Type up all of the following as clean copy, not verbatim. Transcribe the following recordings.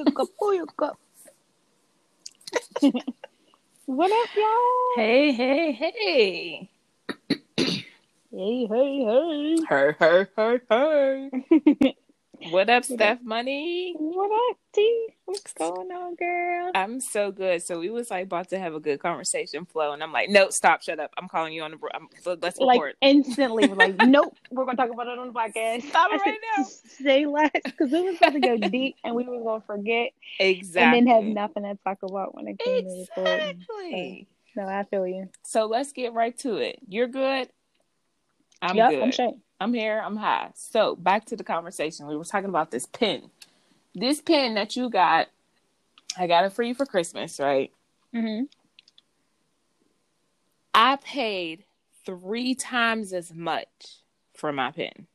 Booyaka, booyaka. What up, y'all? Hey, hey, hey. Hey, hey, hey. Hey, hey, hey, hey. What up, Steph Money? What up, T? What's going on, girl? I'm so good. So we was like about to have a good conversation flow, and I'm like, no, stop, shut up. I'm calling you on the let's record. Like instantly, like, nope, we're gonna talk about it on the podcast. Stop it right now. Say less, because we was about to go deep, and we were gonna forget exactly, and then have nothing to talk about when it came to recording. Exactly. So, no, I feel you. So let's get right to it. You're good. I'm good. I'm sure. I'm here. I'm high. So back to the conversation. We were talking about this pin. This pin that you got, I got it for you for Christmas, right? Mm-hmm. I paid 3 times as much for my pin.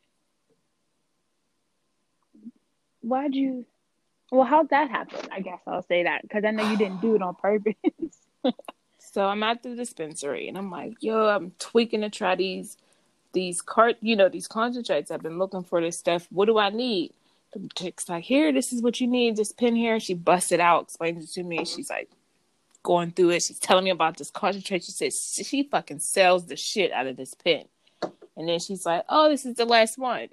Why'd you? Well, how'd that happen? I guess I'll say that, because I know you didn't do it on purpose. So I'm at the dispensary, and I'm like, yo, I'm tweaking to try these concentrates. I've been looking for this stuff. What do I need? The chick's like, here, this is what you need. This pin here. She busts it out, explains it to me. She's like going through it. She's telling me about this concentrate. She says she fucking sells the shit out of this pin. And then she's like, oh, this is the last one.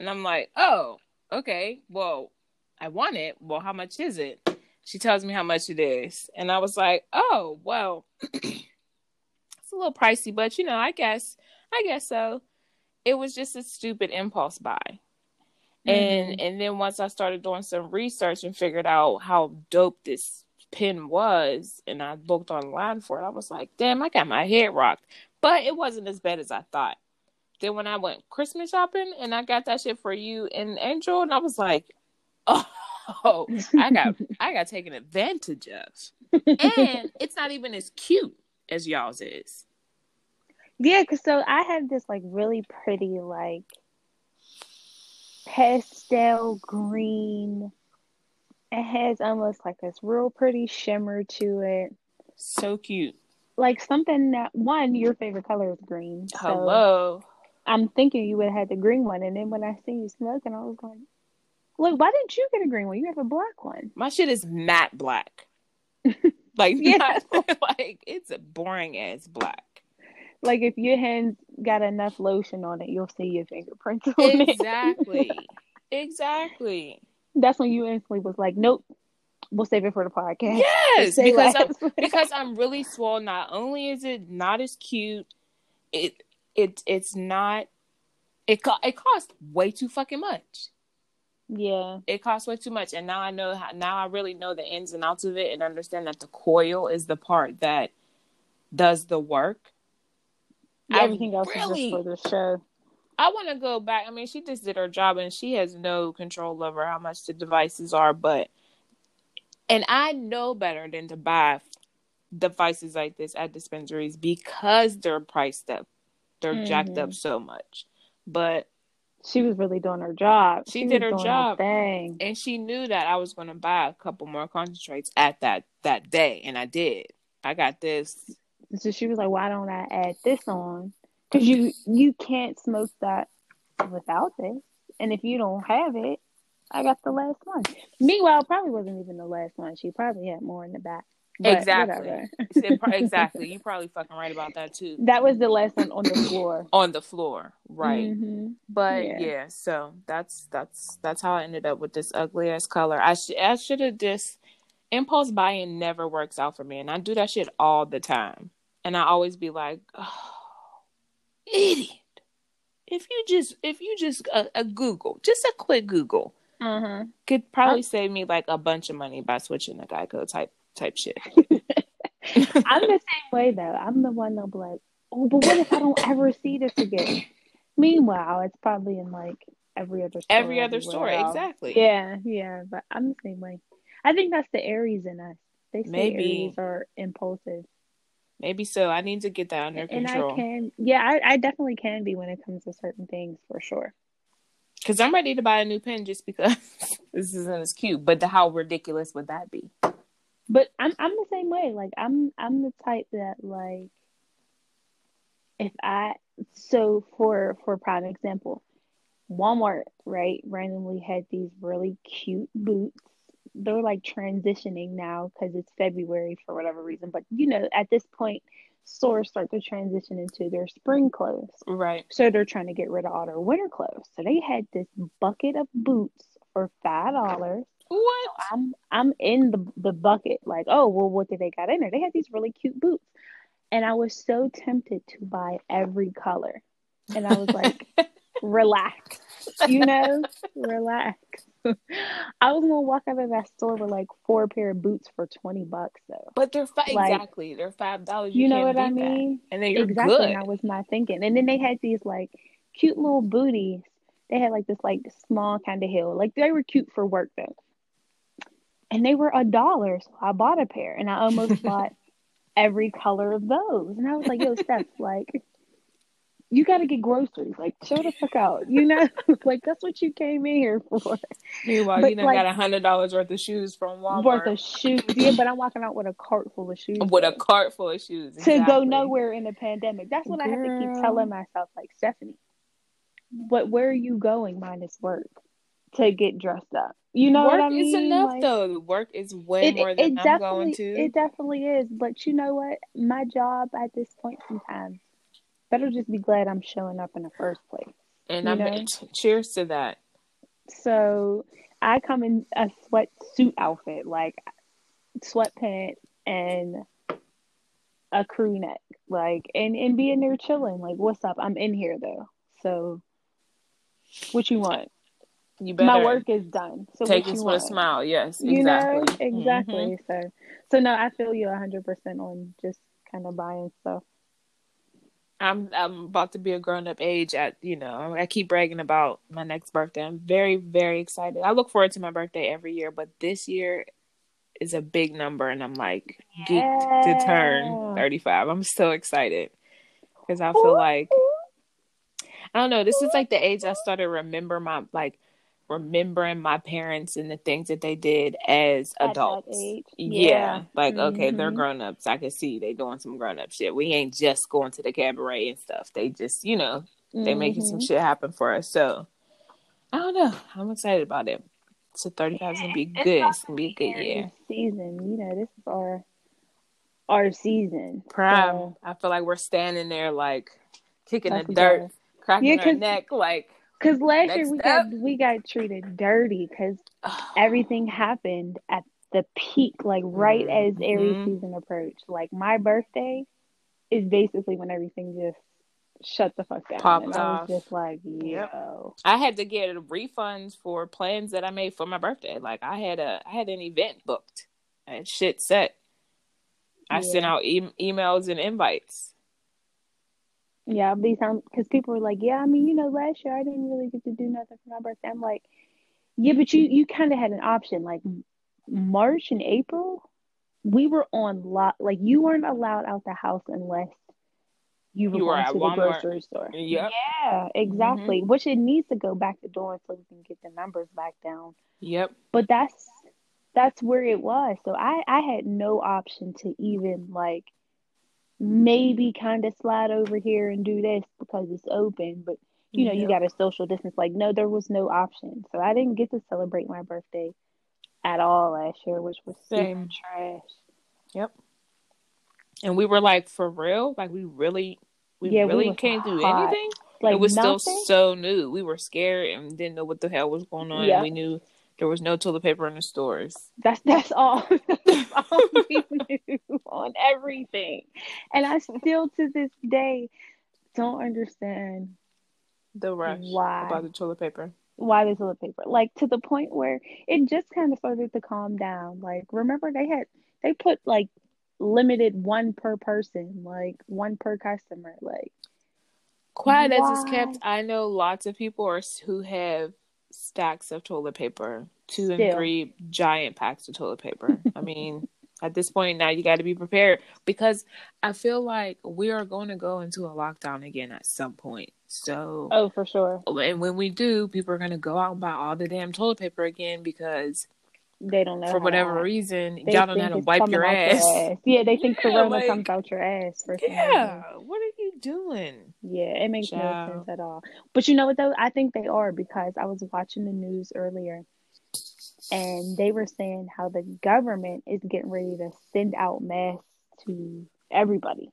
And I'm like, oh, okay. Well, I want it. Well, how much is it? She tells me how much it is. And I was like, oh, well, it's a little pricey, but you know, I guess so. It was just a stupid impulse buy. And then once I started doing some research and figured out how dope this pin was, and I booked online for it, I was like, damn, I got my head rocked. But it wasn't as bad as I thought. Then when I went Christmas shopping and I got that shit for you and Angel, and I was like, oh, I got taken advantage of. And it's not even as cute as y'all's is. Yeah, because so I have this like really pretty like pastel green. It has almost like this real pretty shimmer to it. So cute. Like something that, one, your favorite color is green. So hello. I'm thinking you would have had the green one. And then when I seen you smoking, I was like, look, why didn't you get a green one? You have a black one. My shit is matte black. Like, yeah. Like it's a boring ass black. Like, if your hands got enough lotion on it, you'll see your fingerprints on it. Exactly. Exactly. That's when you instantly was like, nope, we'll save it for the podcast. Yes, because I'm really swole. Not only is it not as cute, it costs way too fucking much. Yeah. It costs way too much. And now I know how, now I really know the ins and outs of it, and understand that the coil is the part that does the work. Yeah, everything else is just for the show. I want to go back. I mean, she just did her job, and she has no control over how much the devices are. But, and I know better than to buy devices like this at dispensaries, because they're priced up. They're jacked up so much. But she was really doing her job. She did her job. Dang. And she knew that I was going to buy a couple more concentrates at that day. And I did. I got this. So she was like, why don't I add this on? Because you can't smoke that without this. And if you don't have it, I got the last one. Meanwhile, it probably wasn't even the last one. She probably had more in the back. Exactly. Exactly. You're probably fucking right about that, too. That was the last one on the floor. On the floor. Right. Mm-hmm. But, yeah, so that's how I ended up with this ugly-ass color. I should have just... Impulse buying never works out for me. And I do that shit all the time. And I always be like, oh, idiot. If you just Google, just a quick Google, could probably save me like a bunch of money by switching to Geico type shit. I'm the same way though. I'm the one that'll be like, oh, but what if I don't ever see this again? Meanwhile, it's probably in like every other store, exactly. Yeah, but I'm the same way. I think that's the Aries in us. They say Maybe. Aries are impulsive. Maybe so. I need to get that under control. And I definitely can be when it comes to certain things, for sure. Because I'm ready to buy a new pen just because this isn't as cute. But how ridiculous would that be? But I'm the same way. Like I'm the type that like for prime example, Walmart, right, randomly had these really cute boots they're like transitioning now because it's February for whatever reason. But, you know, at this point, stores start to transition into their spring clothes. Right. So they're trying to get rid of all their winter clothes. So they had this bucket of boots for $5. What? I'm in the bucket. Like, oh, well, what did they got in there? They had these really cute boots. And I was so tempted to buy every color. And I was like, relax. You know? Relax. I was gonna walk out of that store with like 4 pair of boots for $20 though. But they're exactly, they're $5. You know what I mean? That. And then you're exactly good. And I was not thinking. And then they had these like cute little booties. They had like this like small kind of heel. Like they were cute for work though. And they were $1, so I bought a pair, and I almost bought every color of those. And I was like, "Yo, Steph, like, you got to get groceries. Like, chill the fuck out. You know, like that's what you came in here for." Meanwhile, but, you know, like, got $100 worth of shoes from Walmart. Worth of shoes, yeah. But I'm walking out with a cart full of shoes. With a cart full of shoes exactly. To go nowhere in the pandemic. That's what I have to keep telling myself, like, Stephanie, but where are you going minus work to get dressed up? You know what I mean? Work is enough, like, though. Work is way more than I'm going to. It definitely is. But you know what? My job at this point sometimes, better just be glad I'm showing up in the first place. And I'm cheers to that. So I come in a sweatsuit outfit, like sweatpants and a crew neck, like, and be in there chilling. Like, what's up? I'm in here, though. So what you want? You better. My work is done. So take this with a smile. Yes, exactly. You know? Exactly. Mm-hmm. So no, I feel you 100% on just kind of buying stuff. I'm about to be a grown up age. I keep bragging about my next birthday. I'm very, very excited. I look forward to my birthday every year, but this year is a big number, and I'm like geeked to turn 35. I'm so excited because I feel like, I don't know. This is like the age I started remembering my parents and the things that they did as adults. Yeah. Like, okay, they're grown-ups. I can see they doing some grown-up shit. We ain't just going to the cabaret and stuff. They just, you know, they making some shit happen for us. So, I don't know. I'm excited about it. So 35 is going to be good. It's going to be a good year. Season. You know, this is our season. Prime. So, I feel like we're standing there, like, kicking the dirt, cracking our neck, like, because last year we got treated dirty because everything happened at the peak, like right as every season approached. Like my birthday is basically when everything just shut the fuck down. Popped and off. I was just like, yo. Yep. I had to get refunds for plans that I made for my birthday. Like I had an event booked and shit set. I sent out emails and invites. Yeah, because people were like, yeah, I mean, you know, last year I didn't really get to do nothing for my birthday. I'm like, yeah, but you kind of had an option. Like, March and April, we were on lock. Like, you weren't allowed out the house unless you were at the grocery store. Yep. Yeah, exactly. Which it needs to go back to doing so we can get the numbers back down. Yep. But that's where it was. So I had no option to even, like, maybe kind of slide over here and do this because it's open, but you know, you got to social distance. Like, no, there was no option. So I didn't get to celebrate my birthday at all last year, which was same trash. Yep. And we were like, for real? Like we really can't do anything. Like, it was nothing? Still so new. We were scared and didn't know what the hell was going on. Yep. And we knew there was no toilet paper in the stores. That's all. That's all we knew on everything. And I still to this day don't understand the rush about the toilet paper. Why the toilet paper? Like, to the point where it just kind of started to calm down. Like, remember they put like limited one per person, like one per customer. Like, quiet as it's kept. I know lots of people who have stacks of toilet paper, 2 and 3 giant packs of toilet paper. I mean, at this point now you got to be prepared, because I feel like we are going to go into a lockdown again at some point. So for sure. And when we do, people are going to go out and buy all the damn toilet paper again, because they don't know, for whatever reason, y'all don't know how to wipe your ass. Yeah, they think Corona comes out your ass. What are you doing? Yeah, it makes no sense at all. But you know what, though? I think they are, because I was watching the news earlier And they were saying how the government is getting ready to send out masks to everybody.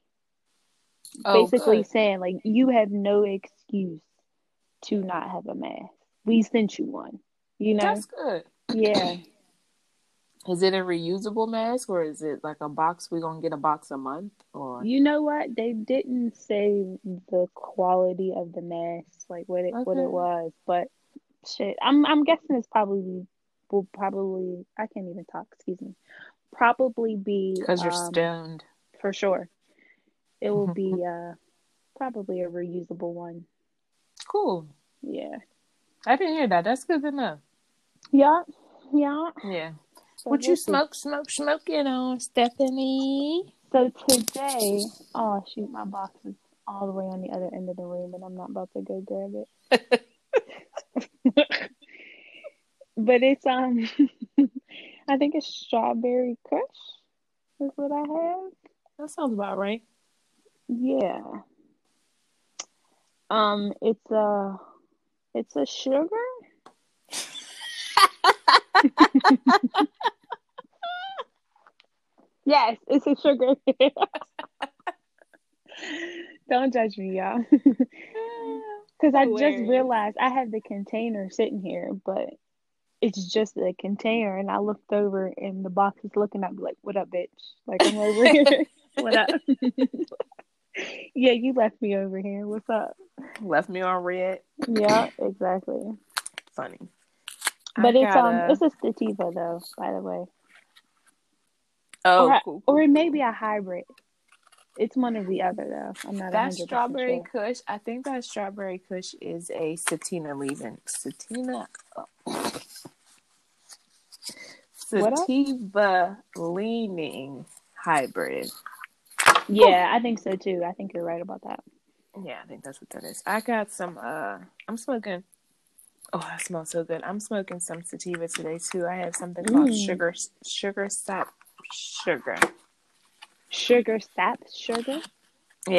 Basically saying, like, you have no excuse to not have a mask. We sent you one. You know? That's good. Yeah. Is it a reusable mask, or is it like a box? We're going to get a box a month? Or you know what? They didn't say the quality of the mask, like what it was. But shit, I'm guessing it's probably I can't even talk. Excuse me. Probably be because you're stoned for sure. It will be probably a reusable one. Cool. Yeah. I didn't hear that. That's good enough. Yeah. Yeah. Yeah. So what you smoking on, Stephanie? So today, oh shoot, my box is all the way on the other end of the room, and I'm not about to go grab it. But it's I think it's Strawberry Crush. Is what I have. That sounds about right. Yeah. It's a sugar. Yes, it's a sugar. Don't judge me, y'all. Because I just realized I have the container sitting here, but it's just a container, and I looked over, and the box is looking at me like, "What up, bitch?" Like, I'm over here. What up? Yeah, you left me over here. What's up? Left me on red. Yeah, exactly. Funny. But it's a sativa though, by the way. Oh, cool. Or it may be a hybrid. It's one or the other though. I'm not 100% sure. That Strawberry Kush, I think that Strawberry Kush is a sativa leaning hybrid. Yeah, I think so too. I think you're right about that. Yeah, I think that's what that is. I got some. I'm smoking. Oh, that smells so good. I'm smoking some sativa today too. I have something called sugar sap. Yeah,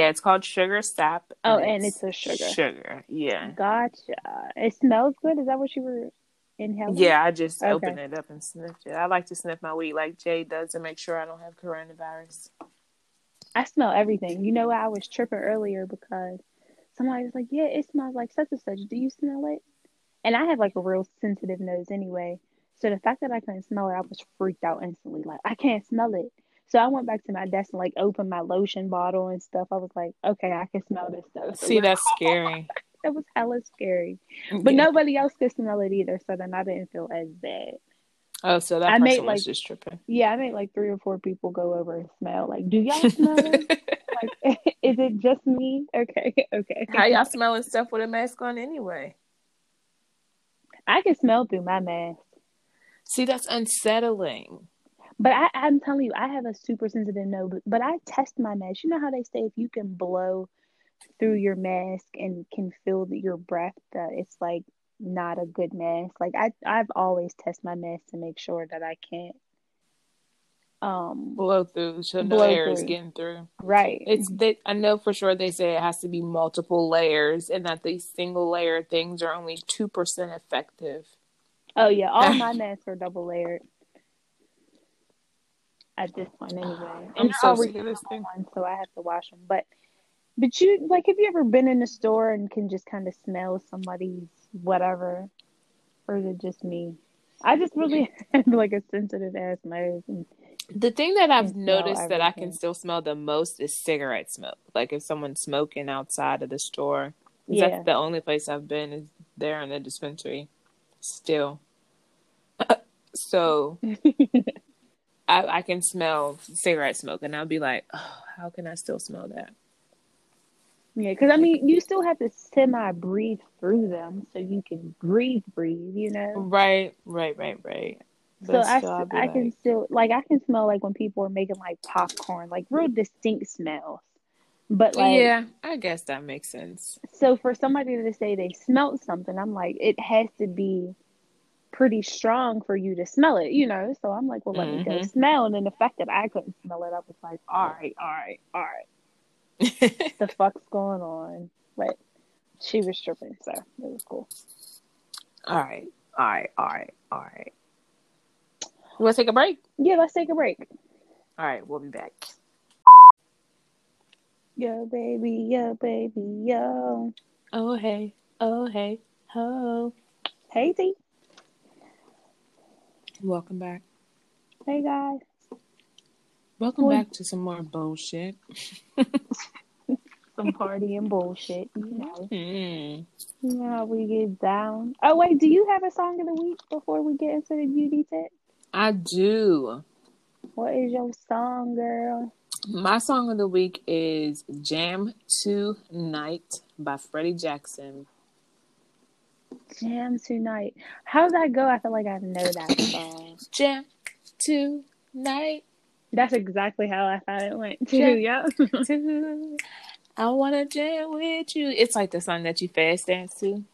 it's called sugar sap. Oh, and it's a sugar. Sugar, yeah. Gotcha. It smells good. Is that what you were inhaling? Yeah, I just opened it up and sniffed it. I like to sniff my weed like Jade does to make sure I don't have coronavirus. I smell everything. You know, I was tripping earlier because somebody was like, "Yeah, it smells like such and such. Do you smell it?" And I have like a real sensitive nose anyway. So the fact that I couldn't smell it, I was freaked out instantly. Like, I can't smell it. So I went back to my desk and like opened my lotion bottle and stuff. I was like, okay, I can smell this stuff. See, that's scary. It was hella scary. But nobody else could smell it either. So then I didn't feel as bad. Oh, so that person was just tripping. Yeah, I made like 3 or 4 people go over and smell. Like, do y'all smell it? Like, is it just me? Okay. How y'all smelling stuff with a mask on anyway? I can smell through my mask. See, that's unsettling. But I'm telling you, I have a super sensitive nose. But I test my mask. You know how they say if you can blow through your mask and can feel your breath, that it's like not a good mask. Like, I've always tested my mask to make sure that I can't blow through, so no air is getting through. Right. I know for sure they say it has to be multiple layers, and that these single layer things are only 2% effective. Oh yeah, all my masks are double layered at this point anyway. And they're all reusable ones, so I have to wash them. But you, like, have you ever been in a store and can just kind of smell somebody's whatever, or is it just me? I just really have like a sensitive ass nose. The thing that I've noticed that I can still smell the most is cigarette smoke. Like, if someone's smoking outside of the store, that's the only place I've been is there in the dispensary still. So I can smell cigarette smoke, and I'll be like, oh, how can I still smell that? Yeah, because, I mean, you still have to semi-breathe through them so you can breathe, you know? Right. But so I can still, like, I can smell, like, when people are making, like, popcorn, like, real distinct smells. But, like... Yeah, I guess that makes sense. So, for somebody to say they smelled something, I'm like, it has to be pretty strong for you to smell it, you know? So, I'm like, well, let me go smell. And then the fact that I couldn't smell it, I was like, all right. The fuck's going on? But she was tripping, so it was cool. All right. You want to take a break? Yeah, let's take a break. All right, we'll be back. Yo, baby, yo, baby, yo. Oh, hey. Oh, hey. Ho. Hey, T. Welcome back. Hey, guys. Welcome back to some more bullshit. Some partying bullshit, you know. You know how we get down. Oh, wait, do you have a song of the week before we get into the beauty tip? I do. What is your song, girl? My song of the week is Jam Tonight by Freddie Jackson. Jam Tonight. How does that go? I feel like I know that song. Jam Tonight. That's exactly how I thought it went too. Yep. I wanna jam with you. It's like the song that you fast dance to.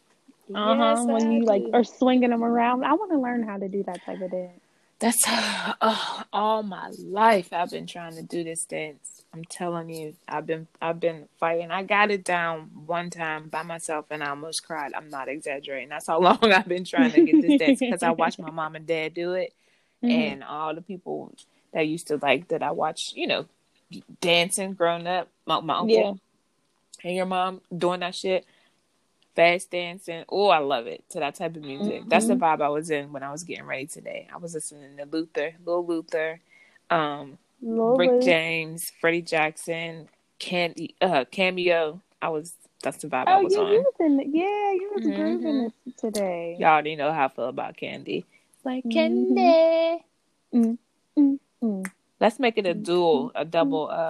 Yes, when you like are swinging them around. I want to learn how to do that type of dance. That's all my life. I've been trying to do this dance. I'm telling you, I've been fighting. I got it down one time by myself, and I almost cried. I'm not exaggerating. That's how long I've been trying to get this dance because I watched my mom and dad do it, and all the people that used to like that I watched, you know, dancing growing up, my uncle and your mom doing that shit, fast dancing. Oh, I love it. To that type of music. That's the vibe I was in when I was getting ready today. I was listening to Lil Luther, Rick James, Freddie Jackson, Cameo. That's the vibe I was on. You was grooving today. Y'all already know how I feel about Candy. Like Candy. Let's make it a double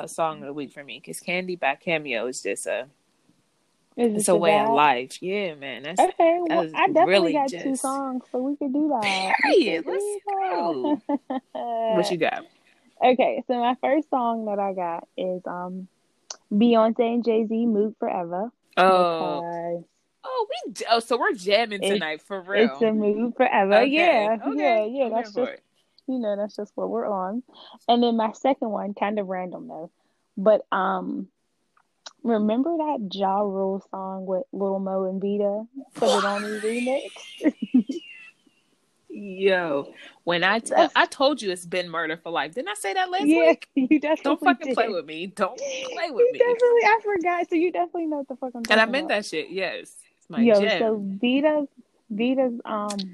song of the week for me, because Candy by Cameo is just a way of life. Yeah, man. That's okay. Well, I definitely really got two songs, so we could do that. Period. Let's go. What you got? Okay, so my first song that I got is Beyonce and Jay-Z, "Mood Forever." So we're jamming tonight for real. It's a mood forever. Okay. Yeah. That's just. You know, that's just what we're on. And then my second one, kind of random though, but remember that Ja Rule song with Lil Mo and Vita for the only remix? Yo, when I told you it's been murder for life. Didn't I say that last week? You definitely don't fucking play with me. Don't play with me. Definitely, I forgot. So you definitely know what the fuck I'm talking about. And I meant that shit. Yes, it's my gem. So Vita's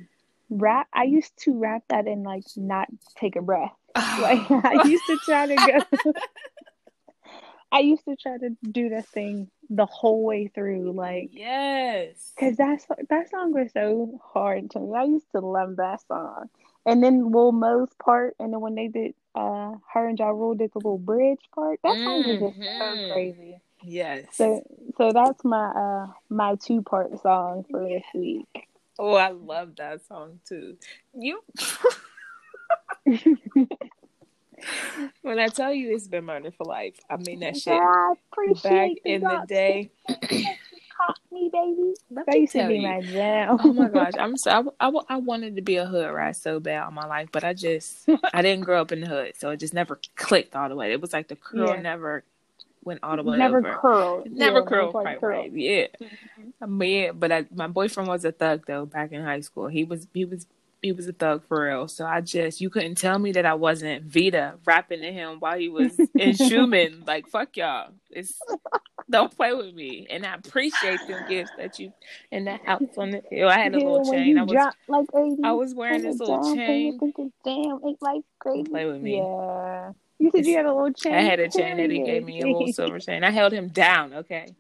rap, I used to rap that and like not take a breath. Like I used to try to do that thing the whole way through. Like yes, because that song was so hard to me. I used to love that song. And then Lil Mo's part, and then when they did her and Ja Rule did the little bridge part, that song was just so crazy. Yes. So that's my two-part song for this week. Oh, I love that song too. You, when I tell you it's been murder for life, I mean that shit. I appreciate back in the day. Caught me, baby. That used to be my jam. Oh my gosh, I'm so I wanted to be a hood rat so bad all my life, but I didn't grow up in the hood, so it just never clicked all the way. It was like the curl never went all the way over. Never curled. Right, curled. Yeah. I mean, but my boyfriend was a thug though back in high school. He was a thug for real. So you couldn't tell me that I wasn't Vita rapping to him while he was in Schumann. Like fuck y'all. Don't play with me. And I appreciate them gifts that you in the house on the hill. I had a little chain. I was wearing this little chain. Damn, ain't life crazy. Don't play with me. Yeah. You said you had a little chain. I had a chain that he gave me, a little silver chain. I held him down, okay?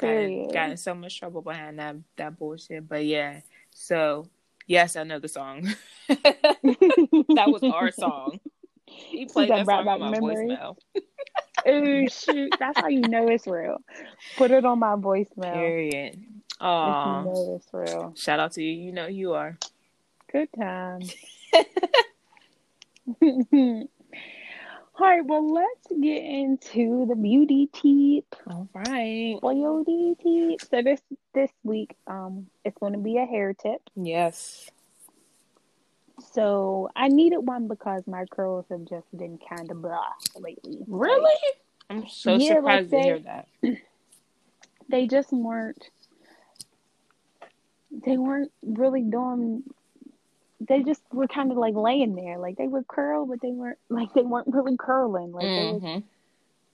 Got in so much trouble behind that bullshit. But yeah, so yes, I know the song. That was our song. He played that song on my voicemail. Oh, shoot. That's how you know it's real. Put it on my voicemail. Period. Aw. You know it's real. Shout out to you. You know you are. Good times. All right, well, let's get into the beauty tip. All right. Beauty tip. So this week, it's going to be a hair tip. Yes. So I needed one because my curls have just been kind of blah lately. Really? Like, I'm so surprised to hear that. They just weren't really doing they just were kind of like laying there, like they would curl, but they weren't really curling. Like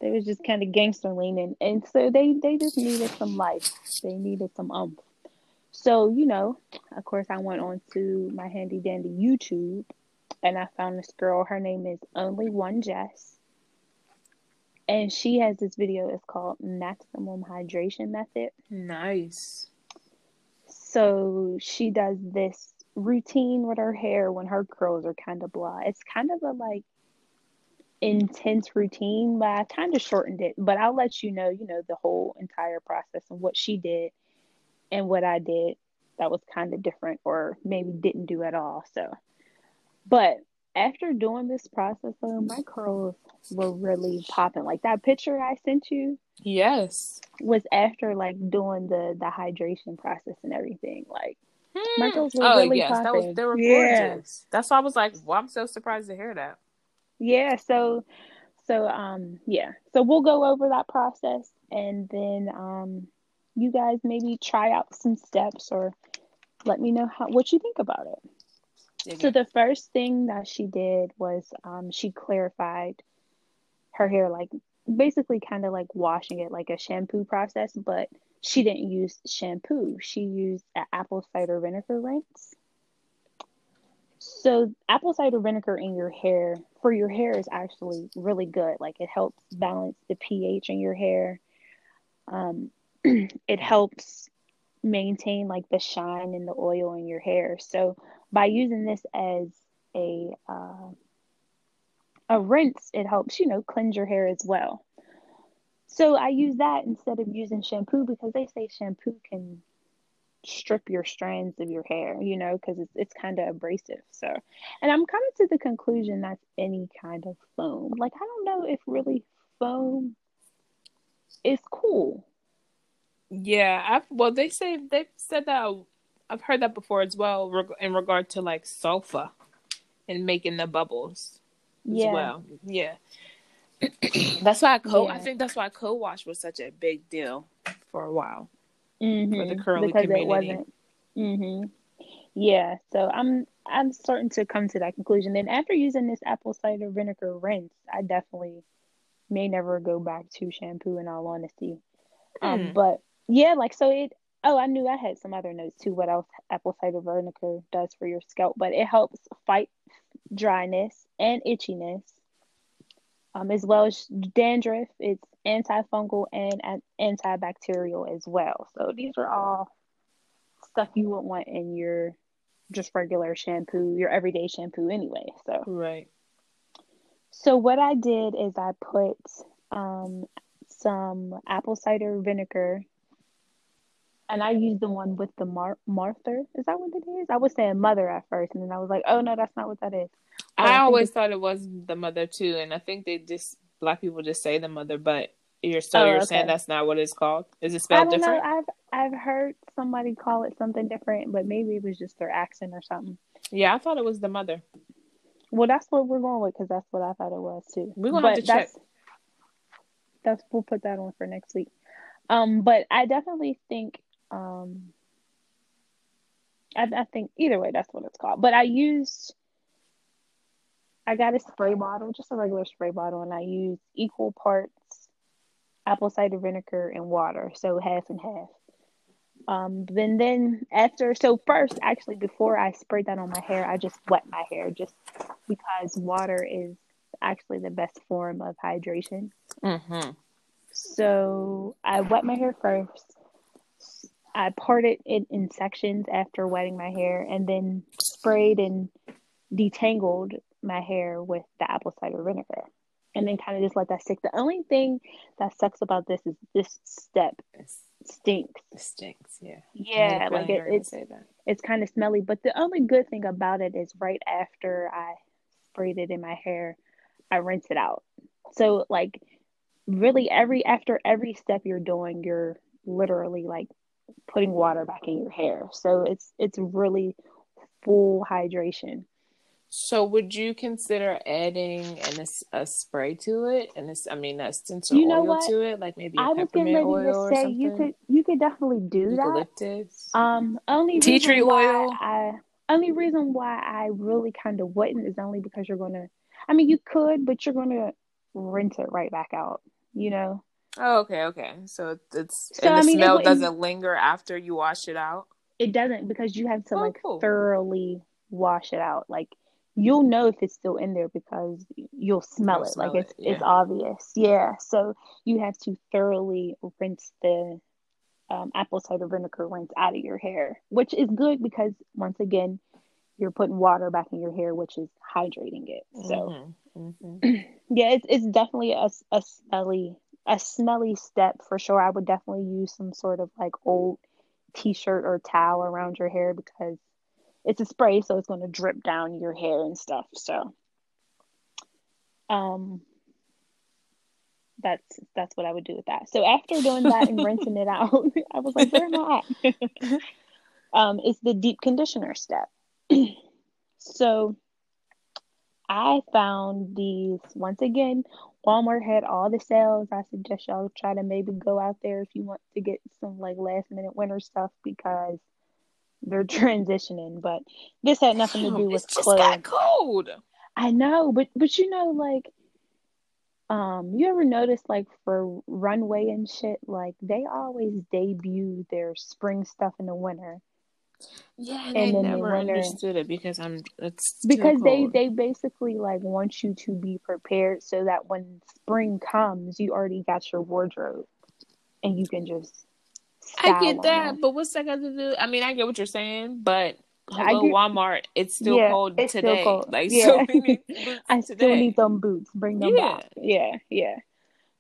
they was just kind of gangster leaning, and so they just needed some life. They needed some oomph. So, you know, of course, I went on to my handy dandy YouTube, and I found this girl. Her name is Only One Jess, and she has this video. It's called Maximum Hydration Method. Nice. So she does this routine with her hair when her curls are kind of blah. It's kind of a like intense routine, but I kind of shortened it. But I'll let you know, the whole entire process and what she did and what I did that was kind of different or maybe didn't do at all. So, but after doing this process, my curls were really popping. Like that picture I sent you. Yes. Was after like doing the hydration process and everything. Like my curls were really popping. That was, they were gorgeous. That's why I was like, well, I'm so surprised to hear that. Yeah. So we'll go over that process, and then you guys maybe try out some steps or let me know what you think about it. Yeah. So the first thing that she did was she clarified her hair, like basically kind of like washing it like a shampoo process, but she didn't use shampoo. She used an apple cider vinegar rinse. So apple cider vinegar in your hair, for your hair, is actually really good. Like it helps balance the pH in your hair. It helps maintain like the shine and the oil in your hair. So by using this as a rinse, it helps, you know, cleanse your hair as well. So I use that instead of using shampoo, because they say shampoo can strip your strands of your hair, you know, because it's kind of abrasive. So, and I'm coming to the conclusion that's any kind of foam. Like, I don't know if really foam is cool. Yeah, they say, they've said that, I've heard that before as well, in regard to like sulfa and making the bubbles as well. Yeah. That's why I think co-wash was such a big deal for a while for the curly community. It wasn't. Yeah, so I'm starting to come to that conclusion. Then after using this apple cider vinegar rinse, I definitely may never go back to shampoo, in all honesty. But yeah, like, so it, oh, I knew I had some other notes too, what else apple cider vinegar does for your scalp, but it helps fight dryness and itchiness, as well as dandruff. It's antifungal and antibacterial as well. So these are all stuff you would want in your just regular shampoo, your everyday shampoo anyway. So, right. So what I did is I put, some apple cider vinegar, and I used the one with the Martha. Is that what it is? I was saying mother at first, and then I was like, oh no, that's not what that is. I always thought it was the mother too, and I think they just, black people just say the mother, but you're saying that's not what it's called. Is it spelled different? I don't know. I've heard somebody call it something different, but maybe it was just their accent or something. Yeah, I thought it was the mother. Well, that's what we're going with, because that's what I thought it was too. We're going to have to check. We'll put that on for next week. But I definitely think, I think either way, that's what it's called. But I got a spray bottle, just a regular spray bottle, and I used equal parts apple cider vinegar and water, so half and half. Before I sprayed that on my hair, I just wet my hair, just because water is actually the best form of hydration. So I wet my hair first. I parted it in sections after wetting my hair, and then sprayed and detangled my hair with the apple cider vinegar, and then kind of just let that stick. The only thing that sucks about this is this step stinks. It stinks, yeah. Yeah, like it's kind of smelly, but the only good thing about it is right after I sprayed it in my hair, I rinse it out. So like really after every step you're doing, you're literally like putting water back in your hair. So it's really full hydration. So would you consider adding a spray to it? And essential oil to it? Like maybe a peppermint oil or something? You could definitely do that. Eucalyptus? Tea tree oil? Only reason why I really kind of wouldn't is only because you're going to, I mean, you could, but you're going to rent it right back out, you know? Oh, okay. So the smell doesn't linger after you wash it out? It doesn't, because you have to thoroughly wash it out. Like, you'll know if it's still in there because you'll smell it. Like, it's obvious. Yeah. So you have to thoroughly rinse the apple cider vinegar rinse out of your hair, which is good because, once again, you're putting water back in your hair, which is hydrating it. So, yeah, it's definitely a smelly step for sure. I would definitely use some sort of like old t-shirt or towel around your hair because it's a spray, so it's going to drip down your hair and stuff. So that's what I would do with that. So after doing that and rinsing it out, I was like, where am I at? It's the deep conditioner step. So I found these, once again, Walmart had all the sales. I suggest y'all try to maybe go out there if you want to get some like last minute winter stuff because they're transitioning. But this had nothing to do with clothes. It just got cold. I know, but you know, like, you ever notice like for runway and shit, like they always debut their spring stuff in the winter. Yeah, and I never understood it because they basically like want you to be prepared so that when spring comes, you already got your wardrobe and you can just. I get that, but what's that got to do? I mean, I get what you're saying, but hello, Walmart, it's still cold today. It's still cold. Like, yeah. So many boots I still need them boots. Bring them back. Yeah.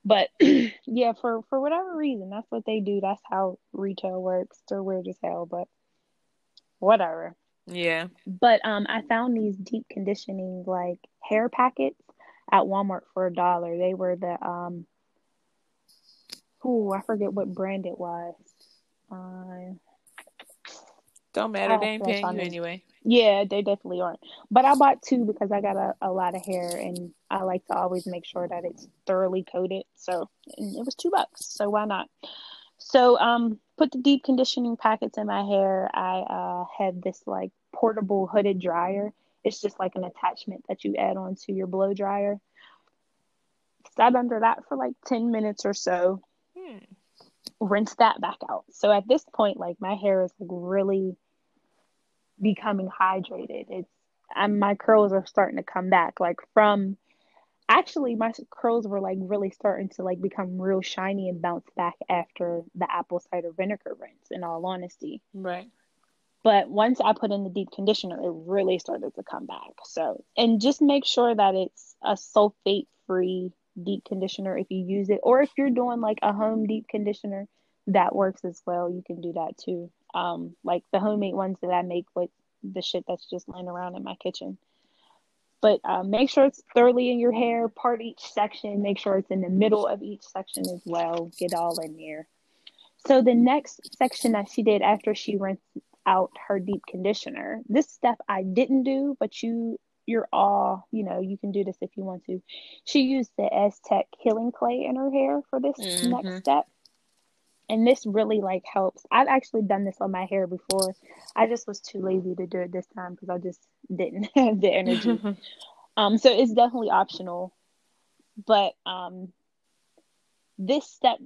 But yeah, for whatever reason, that's what they do. That's how retail works. They're weird as hell, but. Whatever. Yeah. But I found these deep conditioning like hair packets at Walmart for $1. They were the I forget what brand it was. Don't matter, they ain't paying you anyway. Yeah, they definitely aren't. But I bought two because I got a lot of hair and I like to always make sure that it's thoroughly coated. So it was $2, so why not? So put the deep conditioning packets in my hair. I have this like portable hooded dryer. It's just like an attachment that you add on to your blow dryer. Sat under that for like 10 minutes or so. Rinse that back out. So at this point, like my hair is like really becoming hydrated. My curls are starting to come back. Like Actually, my curls were like really starting to like become real shiny and bounce back after the apple cider vinegar rinse, in all honesty. Right. But once I put in the deep conditioner, it really started to come back. So, and just make sure that it's a sulfate free deep conditioner if you use it, or if you're doing like a home deep conditioner, that works as well. You can do that too. Like the homemade ones that I make with the shit that's just laying around in my kitchen. But make sure it's thoroughly in your hair, part each section. Make sure it's in the middle of each section as well. Get all in there. So the next section that she did after she rinsed out her deep conditioner, this step I didn't do, but you're all, you know, you can do this if you want to. She used the Aztec healing clay in her hair for this next step. And this really like helps. I've actually done this on my hair before. I just was too lazy to do it this time because I just didn't have the energy. So it's definitely optional. But this step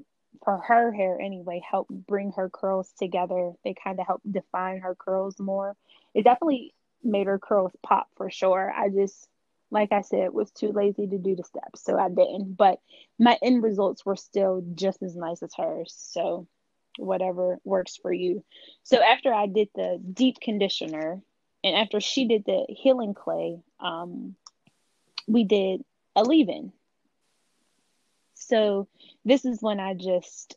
for her hair anyway helped bring her curls together. They kind of helped define her curls more. It definitely made her curls pop for sure. I just, like I said, was too lazy to do the steps, so I didn't. But my end results were still just as nice as hers. So whatever works for you. So after I did the deep conditioner and after she did the healing clay, we did a leave-in. So this is when I just,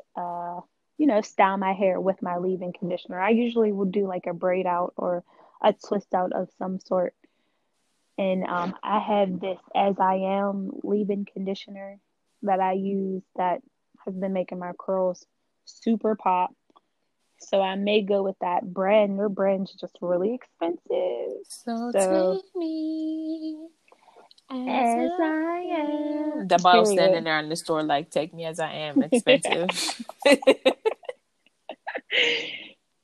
style my hair with my leave-in conditioner. I usually will do like a braid out or a twist out of some sort. And I have this As I Am leave-in conditioner that I use that has been making my curls super pop. So I may go with that brand. Their brand's just really expensive. So take me as I am. The boss standing there in the store like, take me as I am, expensive.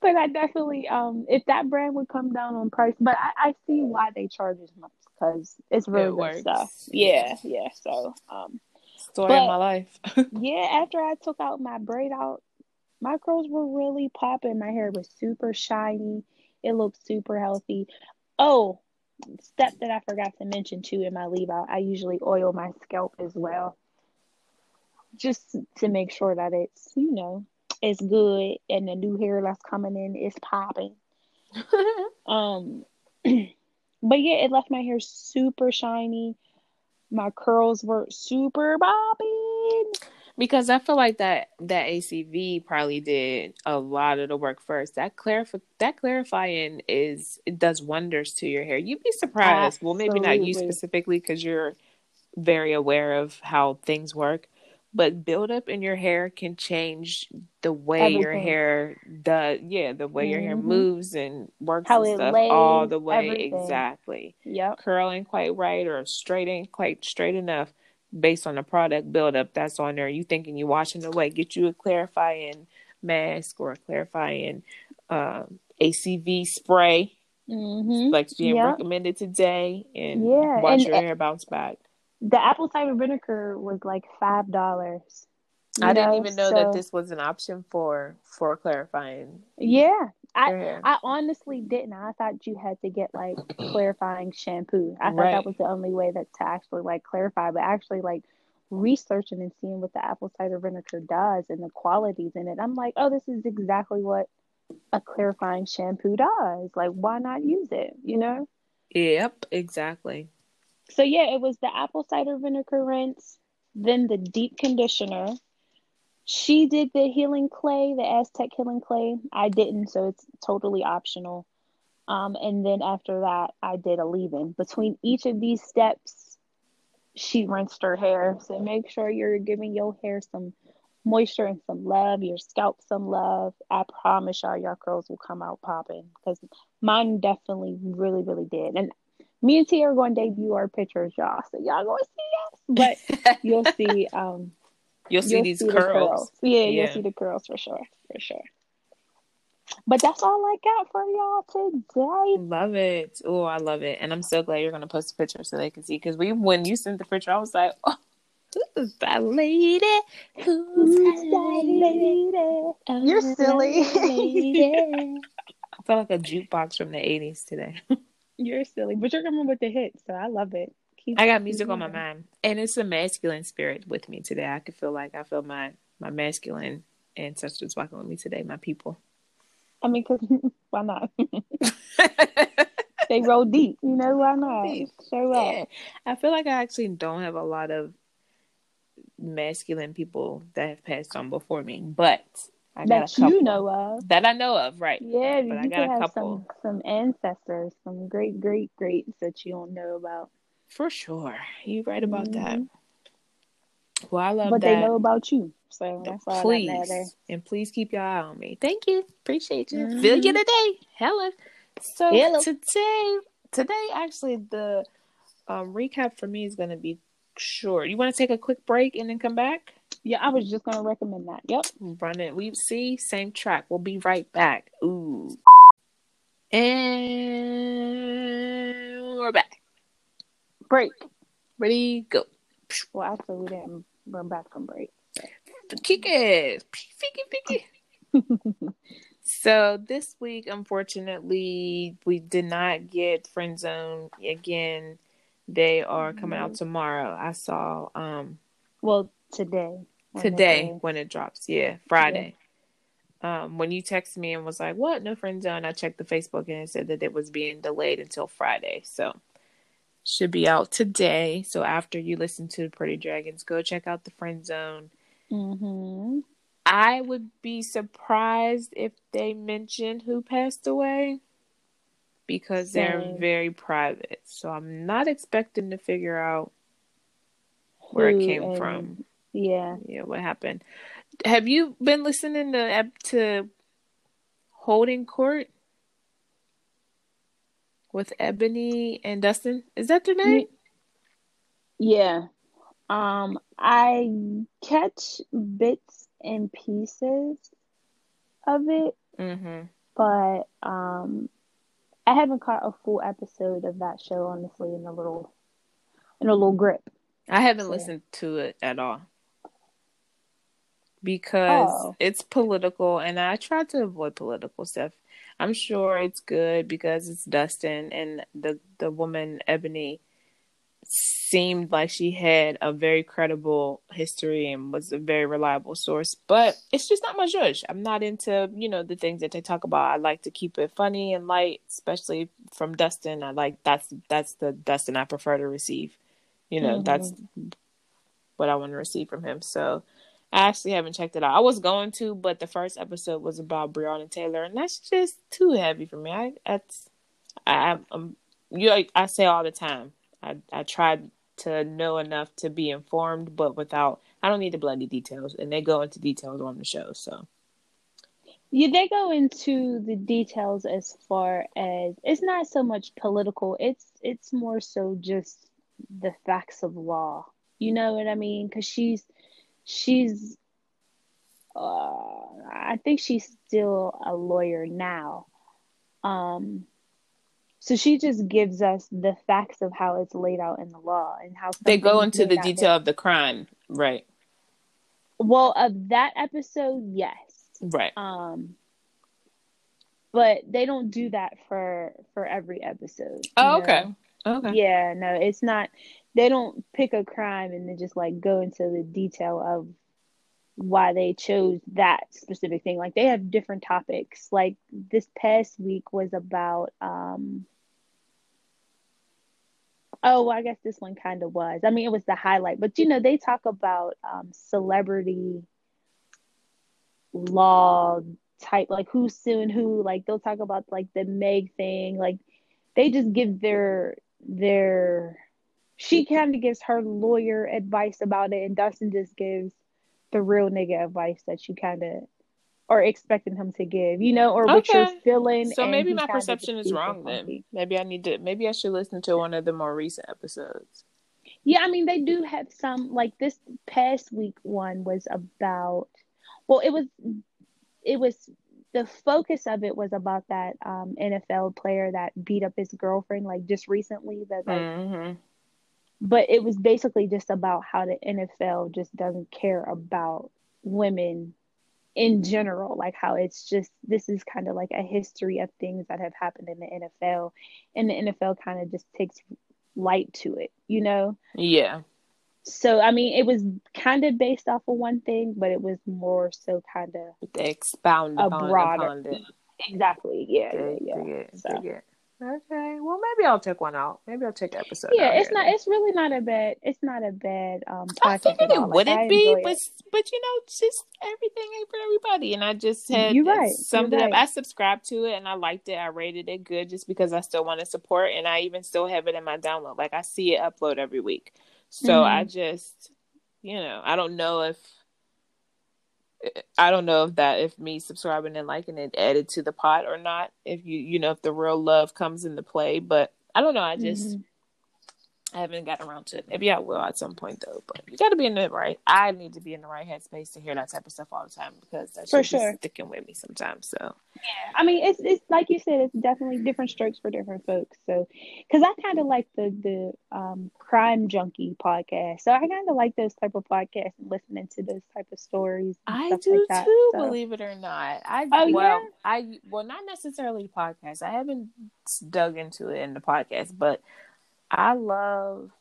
But I definitely, if that brand would come down on price, but I see why they charge as much because it's really good stuff. Yeah. So, story of my life. Yeah, after I took out my braid out, my curls were really popping. My hair was super shiny. It looked super healthy. Oh, step that I forgot to mention too in my leave out, I usually oil my scalp as well, just to make sure that it's, you know, it's good and the new hair that's coming in is popping. But yeah, it left my hair super shiny. My curls were super bobbing. Because I feel like that ACV probably did a lot of the work first. That clarifying it does wonders to your hair. You'd be surprised. Absolutely. Well, maybe not you specifically because you're very aware of how things work. But buildup in your hair can change the way your hair does. Yeah, the way your hair moves and works. How and stuff, it lays, all the way. Everything. Exactly. Yep. Curl ain't quite right or straight ain't quite straight enough. Based on the product buildup that's on there, you thinking you're washing away. Get you a clarifying mask or a clarifying ACV spray, like being recommended today, and watch your hair bounce back. The apple cider vinegar was like $5. I didn't even know that this was an option for clarifying. Yeah, I honestly didn't. I thought you had to get like clarifying shampoo. I thought that was the only way to actually like clarify, but actually like researching and seeing what the apple cider vinegar does and the qualities in it, I'm like, oh, this is exactly what a clarifying shampoo does. Like, why not use it? You know? Yep, exactly. So yeah, it was the apple cider vinegar rinse, then the deep conditioner. She did the healing clay, the Aztec healing clay. I didn't, so it's totally optional. And then after that, I did a leave-in. Between each of these steps, she rinsed her hair. So make sure you're giving your hair some moisture and some love, your scalp some love. I promise y'all, your curls will come out popping because mine definitely really, really did. And me and Tia are going to debut our pictures, y'all. So y'all going to see us, but you'll see... You'll see these curls. Yeah, you'll see the curls for sure. But that's all I got for y'all today. Love it. Oh, I love it. And I'm so glad you're going to post a picture so they can see. Because when you sent the picture, I was like, oh, who's that lady? Who's that lady? Oh, you're silly. Lady. I feel like a jukebox from the 80s today. You're silly. But you're coming with the hits, so I love it. I got music on my mind, and it's a masculine spirit with me today. I could feel like I feel my masculine ancestors walking with me today, my people. I mean, cause why not? They roll deep, you know. Why not? Show up. Yeah. I feel like I actually don't have a lot of masculine people that have passed on before me, but I got a couple you know of that I know of, right? Yeah, but I got a couple. Some ancestors, some great, great, greats that you don't know about. For sure. You're right about that. Well, I love that. But they know about you. So that's all that matters. And please keep your eye on me. Thank you. Appreciate you. Feel you today. Hella. So today actually the recap for me is going to be short. You want to take a quick break and then come back? Yeah, I was just going to recommend that. Yep. Run it. We see. Same track. We'll be right back. Ooh. And we're back. Break. Ready, go. Well, actually, we didn't run back from break. Kick it. So this week, unfortunately, we did not get Friend Zone again. They are coming out tomorrow. I saw. Well, today. When it drops, Friday. Yeah. When you texted me and was like, "What? No Friend Zone?" I checked the Facebook and it said that it was being delayed until Friday. So. Should be out today. So after you listen to Pretty Dragons, go check out the Friend Zone. I would be surprised if they mentioned who passed away because they're very private. So I'm not expecting to figure out where it came from. Yeah, what happened. Have you been listening to Holding Court? With Ebony and Dustin. Is that their name? Yeah. I catch bits and pieces of it. But I haven't caught a full episode of that show, honestly, in a little grip. I haven't listened to it at all because it's political, and I try to avoid political stuff. I'm sure it's good because it's Dustin, and the woman Ebony seemed like she had a very credible history and was a very reliable source, but it's just not my judge. I'm not into, the things that they talk about. I like to keep it funny and light, especially from Dustin. I like that's the Dustin I prefer to receive. That's what I want to receive from him. So I actually haven't checked it out. I was going to, but the first episode was about Breonna Taylor, and that's just too heavy for me. I say all the time, I tried to know enough to be informed, but I don't need the bloody details, and they go into details on the show. So yeah, they go into the details as far as it's not so much political. It's more so just the facts of law. You know what I mean? Because she's I think she's still a lawyer now. So she just gives us the facts of how it's laid out in the law and how they go into the detail of the crime, right? Well, of that episode, yes, right. But they don't do that for every episode. Oh, okay. Yeah, no, it's not. They don't pick a crime and then just like go into the detail of why they chose that specific thing. Like they have different topics. Like this past week was about I guess this one kind of was. I mean, it was the highlight. But, they talk about celebrity law type, like who's suing who. Like, they'll talk about, like, the Meg thing. Like, they just give their she kind of gives her lawyer advice about it. And Dustin just gives the real nigga advice that you kind of are expecting him to give, what you're feeling. So maybe my perception is wrong then. Maybe I should listen to one of the more recent episodes. Yeah, I mean, they do have some, like this past week one was about, well, it was the focus of it was about that NFL player that beat up his girlfriend, like just recently. That like, but it was basically just about how the NFL just doesn't care about women in general, like how it's just, this is kind of like a history of things that have happened in the NFL, and the NFL kind of just takes light to it, Yeah. So, I mean, it was kind of based off of one thing, but it was more so kind of... They expound upon it. Exactly, yeah. So. Okay, well, maybe I'll check one out. Maybe I'll check an episode. Yeah, it's really not a bad. It's not a bad podcast. I figured it wouldn't be, but just everything ain't for everybody. And I just had summed it up. I subscribed to it and I liked it. I rated it good just because I still want to support, and I even still have it in my download. Like I see it upload every week, so I just, I don't know if. I don't know if me subscribing and liking it added to the pot or not, if if the real love comes into play, but I don't know. I just, I haven't gotten around to it. Maybe I will at some point though, but I need to be in the right headspace to hear that type of stuff all the time, because that's for sure sticking with me sometimes. So yeah, I mean, it's like you said, it's definitely different strokes for different folks. So, cause I kind of like the Crime Junkie podcast. So I kind of like those type of podcasts and listening to those type of stories. And I do like too, so. Believe it or not. Not necessarily podcasts. I haven't dug into it in the podcast, but I love,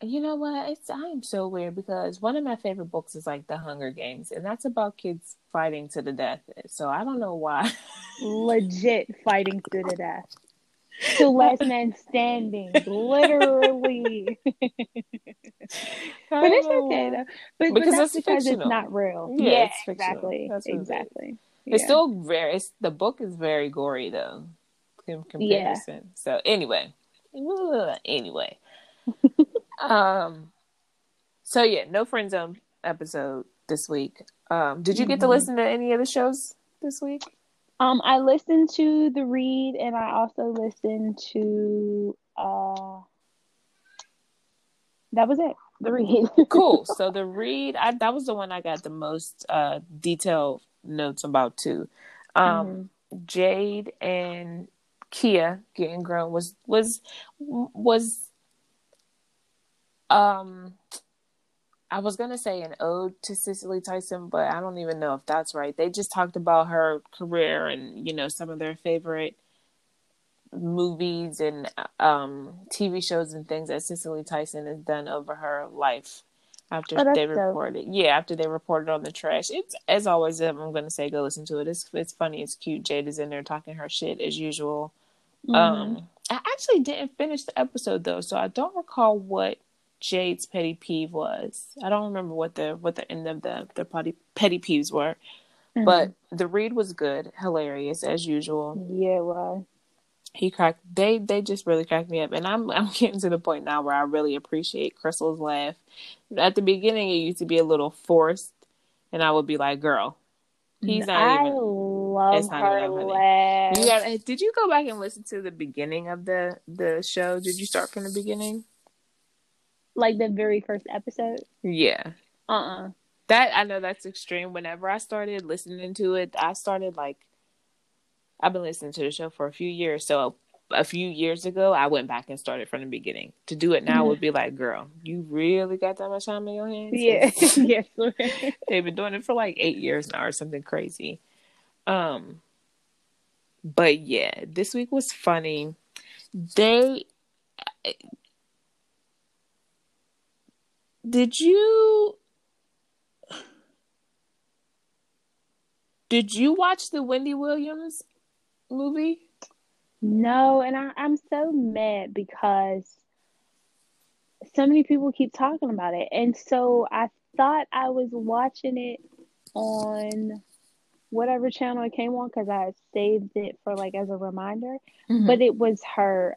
I am so weird because one of my favorite books is like The Hunger Games, and that's about kids fighting to the death. So I don't know why. Legit fighting to the death. To last man standing, literally. But it's okay though. But that's because it's not real. Yeah, it's fictional. Exactly. It's still very, the book is very gory though, in comparison. Yeah. So anyway. So yeah, no friend zone episode this week. Did you get to listen to any of the shows this week? I listened to The Read, and I also listened to that was it. The Read. Cool. So The Read, that was the one I got the most detailed notes about too. Jade and Kia getting grown was I was going to say an ode to Cicely Tyson, but I don't even know if that's right. They just talked about her career and, you know, some of their favorite movies and TV shows and things that Cicely Tyson has done over her life after after they reported on the trash. It's, as always, I'm going to say go listen to it. It's funny. It's cute. Jade is in there talking her shit as usual. Mm-hmm. I actually didn't finish the episode, though, so I don't recall what Jade's petty peeve was. I don't remember what the end of the petty peeves were, mm-hmm. but the read was good, hilarious as usual. Yeah, well, he cracked. They just really cracked me up, and I'm getting to the point now where I really appreciate Crystal's laugh. At the beginning, it used to be a little forced, and I would be like, "Girl, he's not even." Love her laugh. Did you go back and listen to the beginning of the show? Did you start from the beginning? Like the very first episode? Yeah. That, I know that's extreme. Whenever I started listening to it, I've been listening to the show for a few years. So a few years ago, I went back and started from the beginning. To do it now would be like, girl, you really got that much time in your hands? Yeah. Yes. They've been doing it for like 8 years now or something crazy. But yeah, this week was funny. Did you watch the Wendy Williams movie? No, and I'm so mad because so many people keep talking about it. And so I thought I was watching it on whatever channel it came on because I saved it for like as a reminder. Mm-hmm. But it was her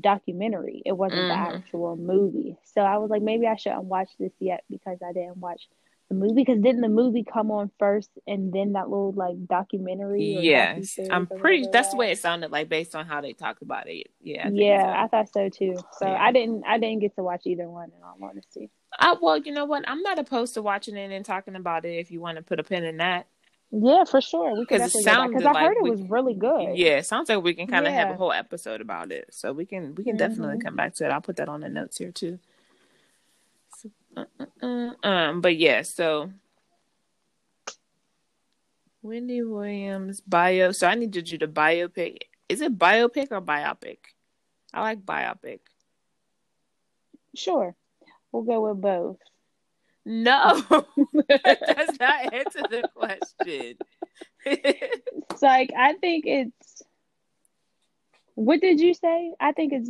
documentary. It wasn't the actual movie. So I was like, maybe I shouldn't watch this yet because I didn't watch the movie. Because didn't the movie come on first and then that little like documentary? Yes, I'm pretty. That's the way it sounded like based on how they talked about it. Yeah. I thought so too. So yeah. I didn't get to watch either one in all honesty. Well, you know what? I'm not opposed to watching it and talking about it if you want to put a pin in that. Yeah, for sure. Because I heard it was really good. Yeah, it sounds like we can kind of have a whole episode about it. So we can definitely come back to it. I'll put that on the notes here too. So, but yeah, so Wendy Williams bio. So I needed you to biopic. Is it biopic or biopic? I like biopic. Sure, we'll go with both. No, that does not answer the question. It's like, I think it's, what did you say? I think it's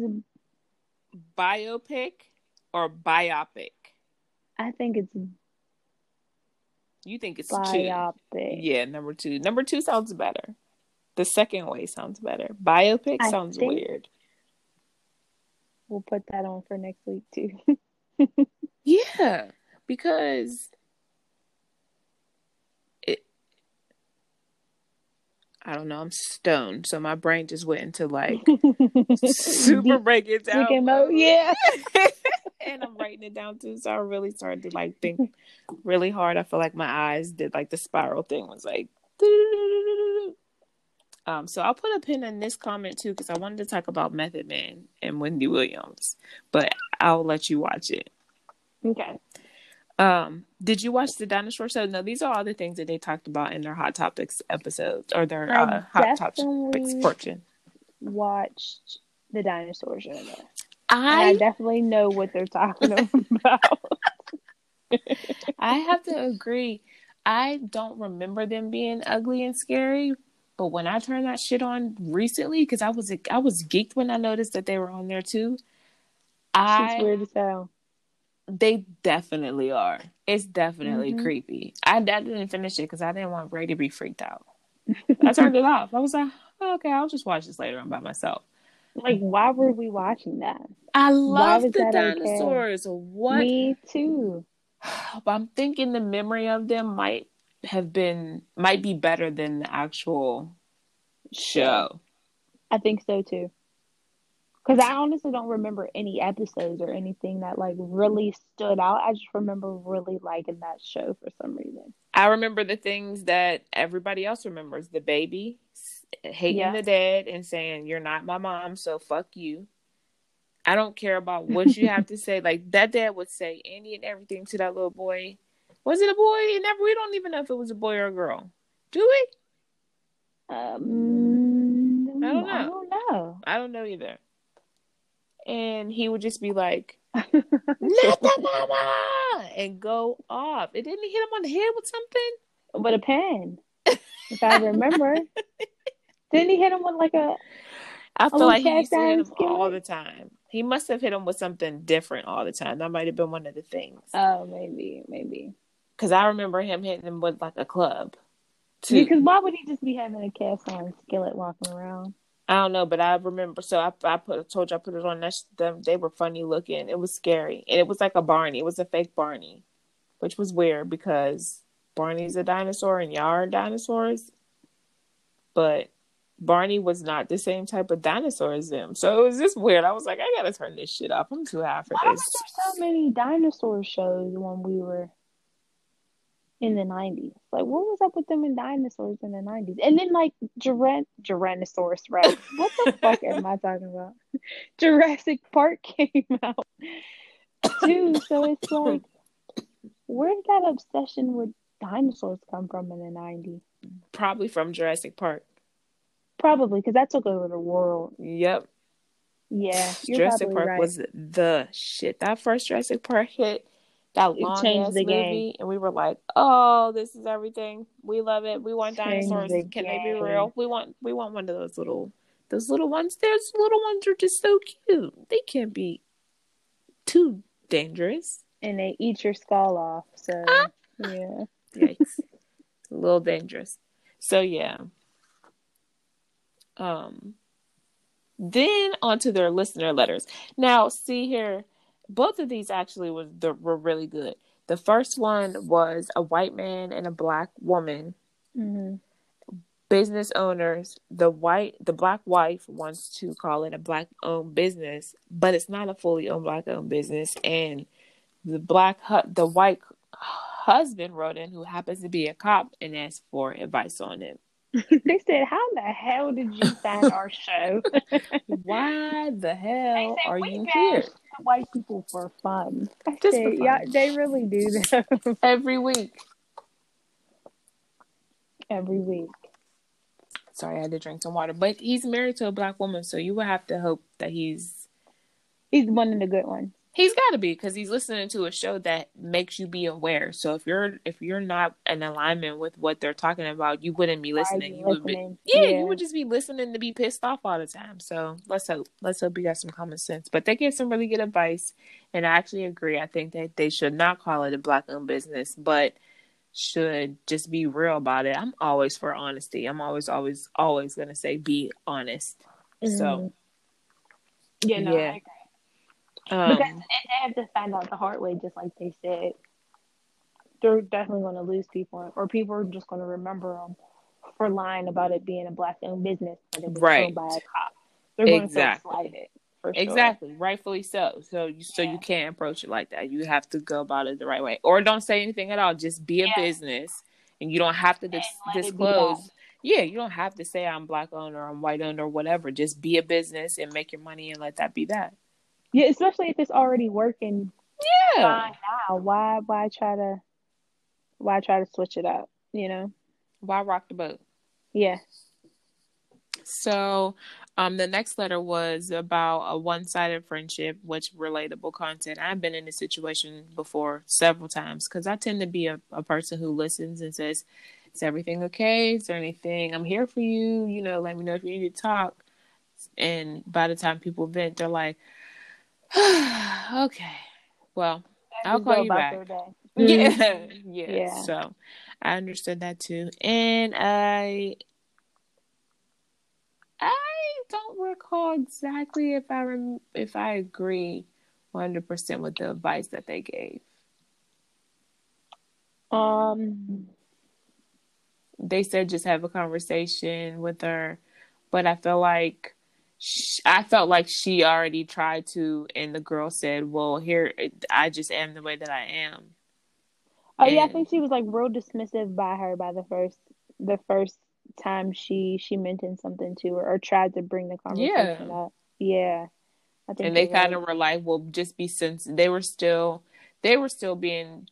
biopic or biopic. I think it's, you think it's biopic. Two. Yeah, number two. Number two sounds better. The second way sounds better. Biopic sounds weird. We'll put that on for next week too. Yeah. Because I don't know, I'm stoned, so my brain just went into like super break it down mode. Yeah. And I'm writing it down too, so I really started to like think really hard. I feel like my eyes did like the spiral thing was like so I'll put a pin in this comment too because I wanted to talk about Method Man and Wendy Williams, but I'll let you watch it. Okay. Did you watch the dinosaur show? No, these are all the things that they talked about in their Hot Topics episodes or their Hot Topics portion. Watched the dinosaur show. I definitely know what they're talking about. I have to agree. I don't remember them being ugly and scary, but when I turned that shit on recently, because I was geeked when I noticed that they were on there too. It's weird as hell. They definitely are. It's definitely creepy. I didn't finish it because I didn't want Ray to be freaked out. I turned it off. I was like, oh, okay, I'll just watch this later on by myself. Like, why were we watching that? I love the dinosaurs. Okay? What? Me too. But I'm thinking the memory of them might be better than the actual show. I think so too. Because I honestly don't remember any episodes or anything that, like, really stood out. I just remember really liking that show for some reason. I remember the things that everybody else remembers. The baby hating the dad and saying, "You're not my mom, so fuck you. I don't care about what you have to say." Like, that dad would say any and everything to that little boy. Was it a boy? It never. We don't even know if it was a boy or a girl. Do we? I don't know. I don't know. I don't know either. And he would just be like, "Not the mama!" and go off. It didn't hit him on the head with something? With a pen. If I remember. Didn't he hit him with like a... I feel like he used to hit him all the time. He must have hit him with something different all the time. That might have been one of the things. Oh, maybe. Because I remember him hitting him with like a club. Because why would he just be having a cast iron skillet walking around? I don't know, but I remember. So I told you I put it on. They were funny looking. It was scary. And it was like a Barney. It was a fake Barney, which was weird because Barney's a dinosaur and y'all are dinosaurs. But Barney was not the same type of dinosaur as them. So it was just weird. I was like, I gotta turn this shit off. I'm too high for this. Why was there so many dinosaur shows when we were in the 90s? Like, what was up with them in dinosaurs in the 90s? And then, like, Tyrannosaurus Rex. What the fuck am I talking about? Jurassic Park came out, too. So it's like, where did that obsession with dinosaurs come from in the 90s? Probably from Jurassic Park. Probably, because that took over the world. Yep. Yeah. Jurassic Park was the shit. That first Jurassic Park hit. That long ass movie, and we were like, "Oh, this is everything. We love it. We want dinosaurs. Can they be real? We want one of those little ones. Those little ones are just so cute. They can't be too dangerous, and they eat your skull off. So yeah, yikes, a little dangerous. So yeah. Then onto their listener letters. Now, see here. Both of these actually were really good. The first one was a white man and a black woman, business owners. The black wife wants to call it a black owned business, but it's not a fully owned black owned business. And the white husband wrote in, who happens to be a cop, and asked for advice on it. They said, "How the hell did you find our show? Why the hell are you here?" White people for fun. For fun. Yeah, they really do that. Every week. Sorry, I had to drink some water. But he's married to a black woman, so you would have to hope that he's one of the good ones. He's got to be, because he's listening to a show that makes you be aware. So if you're not in alignment with what they're talking about, you wouldn't be listening. You would just be listening to be pissed off all the time. So let's hope you got some common sense. But they gave some really good advice, and I actually agree. I think that they should not call it a black-owned business, but should just be real about it. I'm always for honesty. I'm always gonna say be honest. Mm-hmm. So yeah, no. Yeah. Because they have to find out the hard way, just like they said. They're definitely going to lose people, or people are just going to remember them for lying about it being a black-owned business, but it was owned by a cop. They're going to slide it. For sure. Exactly, rightfully so. So you can't approach it like that. You have to go about it the right way, or don't say anything at all. Just be a business, and you don't have to disclose. Yeah, you don't have to say I'm black-owned or I'm white-owned or whatever. Just be a business and make your money and let that be that. Yeah, especially if it's already working. Yeah. Fine now, why try to switch it up? You know, why rock the boat? Yeah. So, the next letter was about a one-sided friendship, which relatable content. I've been in this situation before several times, because I tend to be a person who listens and says, "Is everything okay? Is there anything? I'm here for you. You know, let me know if you need to talk." And by the time people vent, they're like, "Okay, well, I'll call you back." Yeah. So I understood that too, and I don't recall exactly if I agree 100% with the advice that they gave. They said just have a conversation with her, but I feel like. I felt like she already tried to, and the girl said, "Well, here I just am the way that I am." Oh yeah, I think she was like real dismissive by her by the first time she mentioned something to her or tried to bring the conversation up. Yeah. I think and they kind of were like, well, just be sensitive. They were still being,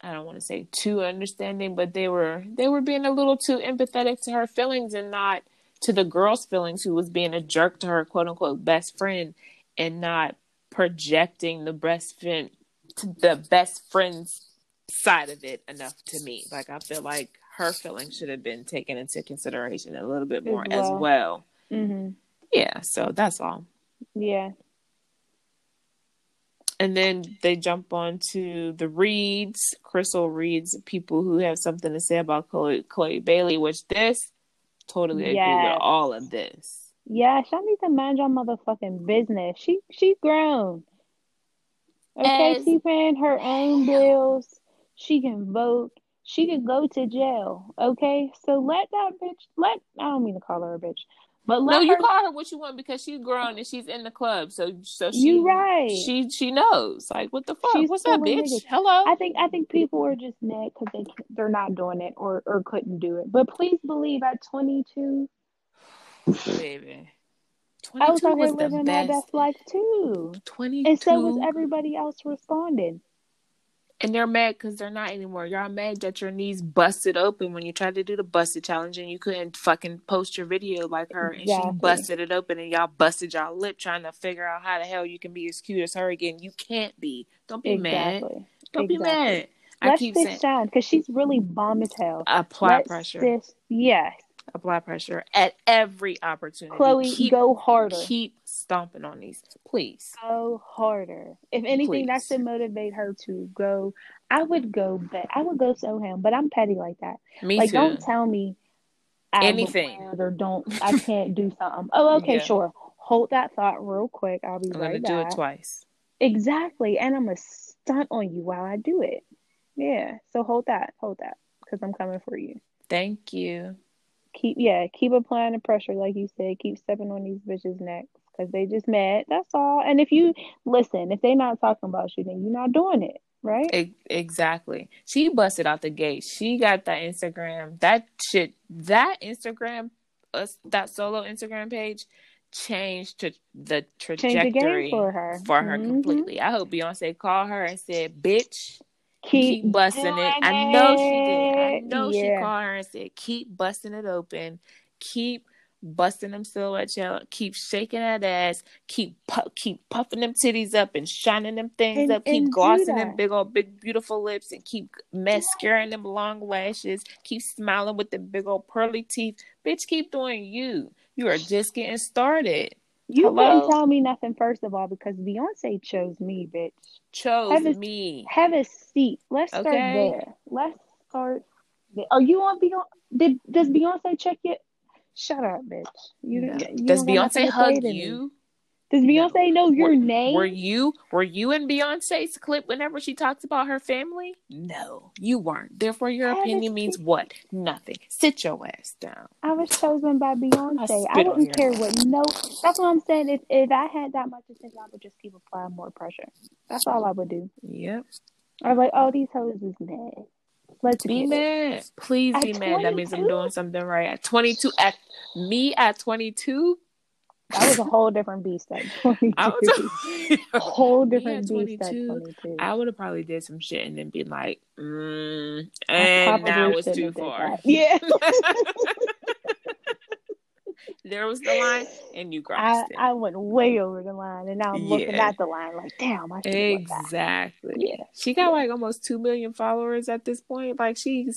I don't want to say too understanding, but they were being a little too empathetic to her feelings and not to the girl's feelings, who was being a jerk to her quote unquote best friend and not projecting the best friend's side of it enough to me. Like, I feel like her feelings should have been taken into consideration a little bit more as well. Mm-hmm. Yeah, so that's all. Yeah. And then they jump on to the reads. Crystal reads people who have something to say about Chloe Bailey, which this totally agree with all of this. Yeah, y'all need to mind your motherfucking business. She grown. Okay, she paying her own bills. She can vote. She can go to jail. Okay, so let that bitch. I don't mean to call her a bitch. But let you call her what you want, because she's grown and she's in the club. So you right. She knows. Like, what the fuck? What's up, bitch? Hello. I think people are just mad because they're not doing it or couldn't do it. But please believe, at 22, baby, 22 I was out here living my best life too. 22, and so was everybody else responding. And they're mad because they're not anymore. Y'all mad that your knees busted open when you tried to do the busted challenge and you couldn't fucking post your video like her. And she busted it open and y'all busted y'all lip trying to figure out how the hell you can be as cute as her again. You can't be. Don't be mad. Don't be mad. Let sis shine because she's really bomb as hell. Apply pressure. Yes. Apply pressure at every opportunity. Chloe, go harder. Keep stomping on these. Please. Go harder. If anything, that should motivate her to go. I would go so ham, but I'm petty like that. Me too. Don't tell me anything. I can't do something. Oh, okay, sure. Hold that thought real quick. I'll be right back. I'm going to do it twice. Exactly. And I'm going to stunt on you while I do it. Yeah. So hold that because I'm coming for you. Thank you. Keep applying the pressure, like you said. Keep stepping on these bitches' necks because they just mad. That's all. And if you listen, if they not talking about you, then you're not doing it, right? Exactly. She busted out the gate. She got that Instagram. That shit. That Instagram. That solo Instagram page changed the trajectory for her mm-hmm. completely. I hope Beyonce called her and said, "Bitch." Keep busting it. I know she did. I know she called her and said, keep busting it open. Keep busting them silhouettes out. Keep shaking that ass. Keep puffing them titties up and shining them things up. Keep glossing them big, beautiful lips and keep mascaraing them long lashes. Keep smiling with the big old pearly teeth. Bitch, keep doing you. You are just getting started. You couldn't tell me nothing, first of all, because Beyonce chose me, bitch. Have a seat. Let's start there. Are you on Beyonce? Does Beyonce check you? Shut up, bitch. You does Beyonce hug you? Does Beyonce know your name? Were you in Beyonce's clip whenever she talks about her family? No, you weren't. Therefore, your opinion means what? Nothing. Sit your ass down. I was chosen by Beyonce. I didn't care what. No, that's what I'm saying. If I had that much attention, I would just keep applying more pressure. That's all I would do. Yep. I'm like, oh, these hoes is mad. Let's be mad. Please be mad. That means I'm doing something right. At 22, at 22. I was a whole different beast at 22. I would have probably did some shit and then be like, and now it's too far. Yeah. There was the line and you crossed it. I went way over the line and now I'm looking at the line like, damn, I should have done that. Exactly. Yeah. She got like almost 2 million followers at this point. Like she's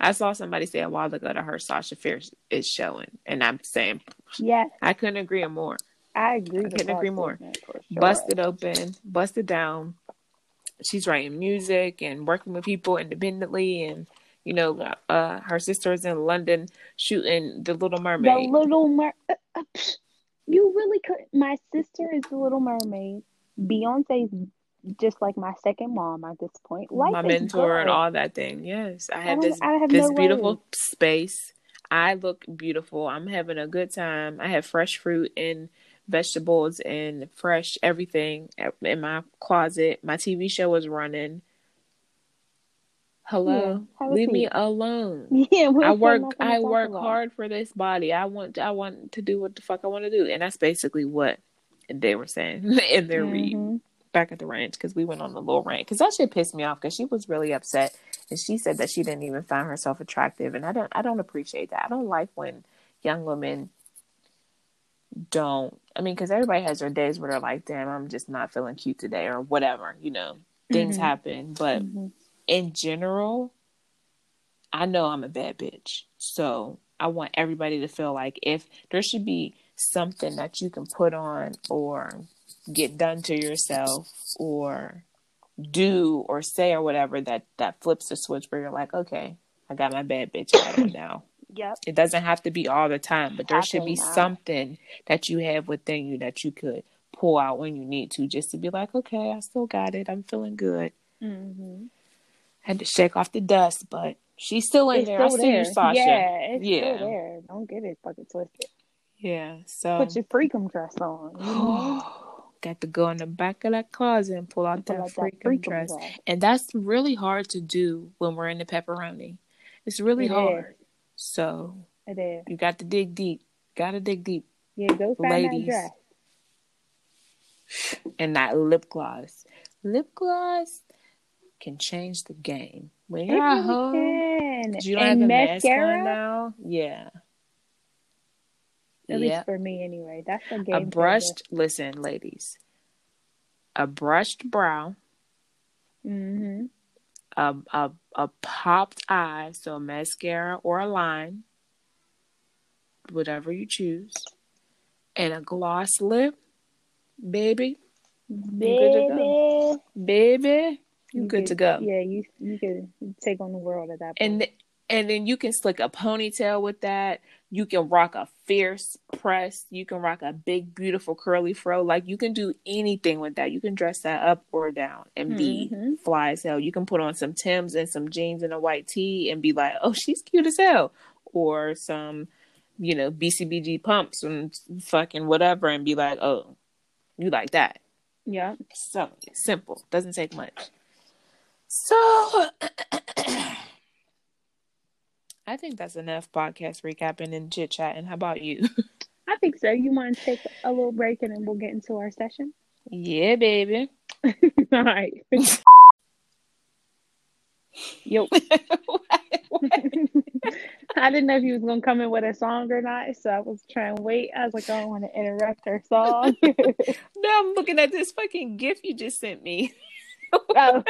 I saw somebody say a while ago to her, Sasha Fierce is showing. And I'm saying, yes. I couldn't agree more. I couldn't agree more. Sure. Busted open, busted down. She's writing music and working with people independently. And, her sister's in London shooting The Little Mermaid. You really couldn't. My sister is The Little Mermaid. Beyonce's just like my second mom at this point. My mentor and all that thing. Yes. I have this beautiful space. I look beautiful. I'm having a good time. I have fresh fruit in vegetables and fresh everything in my closet. My TV show was running. Hello, yeah, leave me alone. Yeah, I work hard for this body. I want to do what the fuck I want to do, and that's basically what they were saying in their read back at the ranch, because we went on a little rant because that shit pissed me off because she was really upset and she said that she didn't even find herself attractive, and I don't appreciate that. I don't like when young women don't. I mean, because everybody has their days where they're like, damn, I'm just not feeling cute today or whatever. You know, things happen, but. In general, I know I'm a bad bitch. So I want everybody to feel like if there should be something that you can put on or get done to yourself or do or say or whatever that flips the switch where you're like, okay, I got my bad bitch out of now. Yep. It doesn't have to be all the time, but there should be something that you have within you that you could pull out when you need to, just to be like, okay, I still got it. I'm feeling good. Mm-hmm. Had to shake off the dust, but she's still in there. I see you, Sasha. Yeah, it's still there. Don't get it fucking twisted. Yeah, so put your freakum dress on. You know? Got to go in the back of that closet and pull out that freakum dress. And that's really hard to do when we're in the pepperoni. It's really hard. So it is. You got to dig deep. Gotta dig deep. Yeah, go find ladies. That dress. And that lip gloss. Lip gloss can change the game. When you're at home, you don't have a mask on now. Yeah. At least for me, anyway. That's a game. Listen, ladies. A brushed brow. Mm-hmm. A popped eye, so mascara or a line. Whatever you choose. And a gloss lip. Baby. You're good to go. Yeah, you can take on the world at that point. And then you can slick a ponytail with that. You can rock a fierce press. You can rock a big, beautiful curly fro. Like, you can do anything with that. You can dress that up or down and be fly as hell. You can put on some Timbs and some jeans and a white tee and be like, oh, she's cute as hell. Or some, you know, BCBG pumps and fucking whatever and be like, oh, you like that. Yeah. So, simple. Doesn't take much. So, I think that's enough podcast recapping and chit-chatting. How about you? I think so. You want to take a little break and then we'll get into our session? Yeah, baby. All right. Yo. What? I didn't know if you was going to come in with a song or not, so I was trying to wait. I was like, I don't want to interrupt her song. Now I'm looking at this fucking GIF you just sent me. Oh.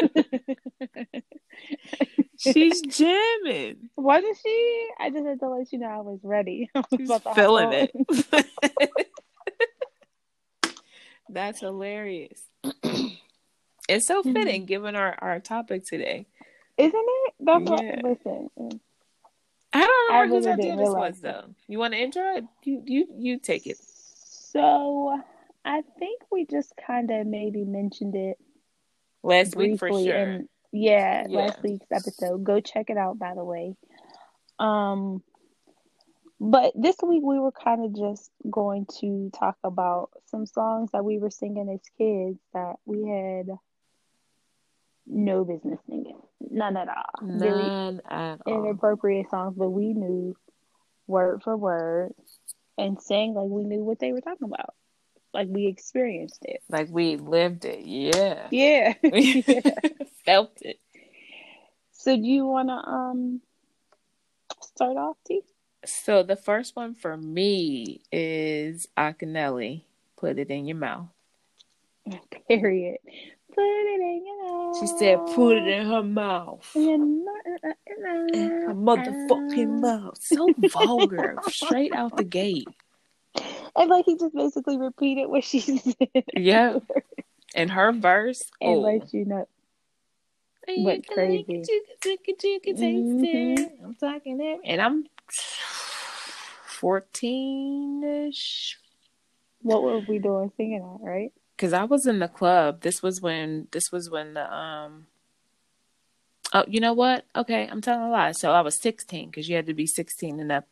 She's jamming. What is she? I just had to let you know I was ready. She's feeling it. That's hilarious. It's so fitting given our topic today, isn't it? That's listen. I don't remember whose idea this was though. You want to intro it? You take it. So I think we just kind of maybe mentioned it. Last week for sure. Last week's episode. Go check it out, by the way. But this week we were kind of just going to talk about some songs that we were singing as kids that we had no business singing. None at all. None at all. Inappropriate songs, but we knew word for word and sang like we knew what they were talking about. Like we experienced it. Like we lived it. Yeah. Yeah. Felt it. So do you want to start off, T? So the first one for me is Akineli, Put It In Your Mouth. Period. Put it in your mouth. She said put it in her mouth. In her motherfucking mouth. So vulgar. Straight out the gate. And like he just basically repeated what she said. Yeah. And her verse. And let you know. Went crazy. I'm talking it. And I'm 14-ish. What were we doing singing that, right? Because I was in the club. This was when the oh, you know what? Okay, I'm telling a lie. So I was 16 because you had to be 16 and up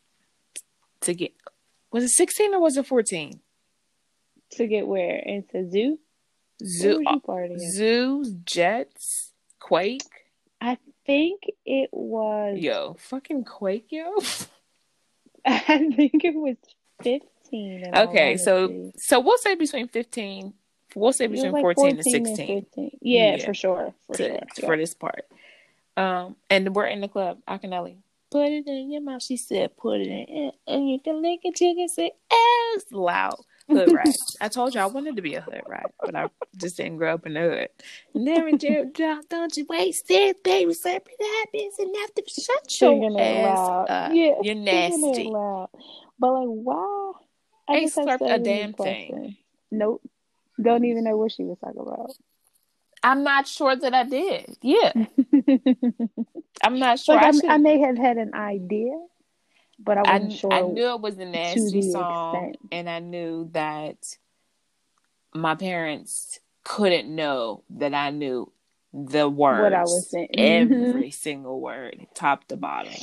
to get. Was it 16 or was it 14? To get where? Into Zoo, Jets, Quake. I think it was... Yo, fucking Quake, yo. I think it was 15. Okay, so we'll say between 15... We'll say between 14 and 16. And yeah, for sure. For this part. And we're in the club. Akinelli. Put it in your mouth. She said, put it in. And you can lick it. You can say, it's loud. Hood rat. I told you I wanted to be a hood rat, but I just didn't grow up in the hood. Never did drop. Don't you waste it, baby. Slap it up. It's enough to shut your ass up. Yeah, you're nasty. But, like, why? I ain't slurped a damn thing. Nope. Don't even know what she was talking about. I'm not sure that I did. Yeah. I'm not sure. Like, I may have had an idea, but I wasn't sure. I knew it was a nasty song, and I knew that my parents couldn't know that I knew the words. What I was saying. Every single word, top to bottom.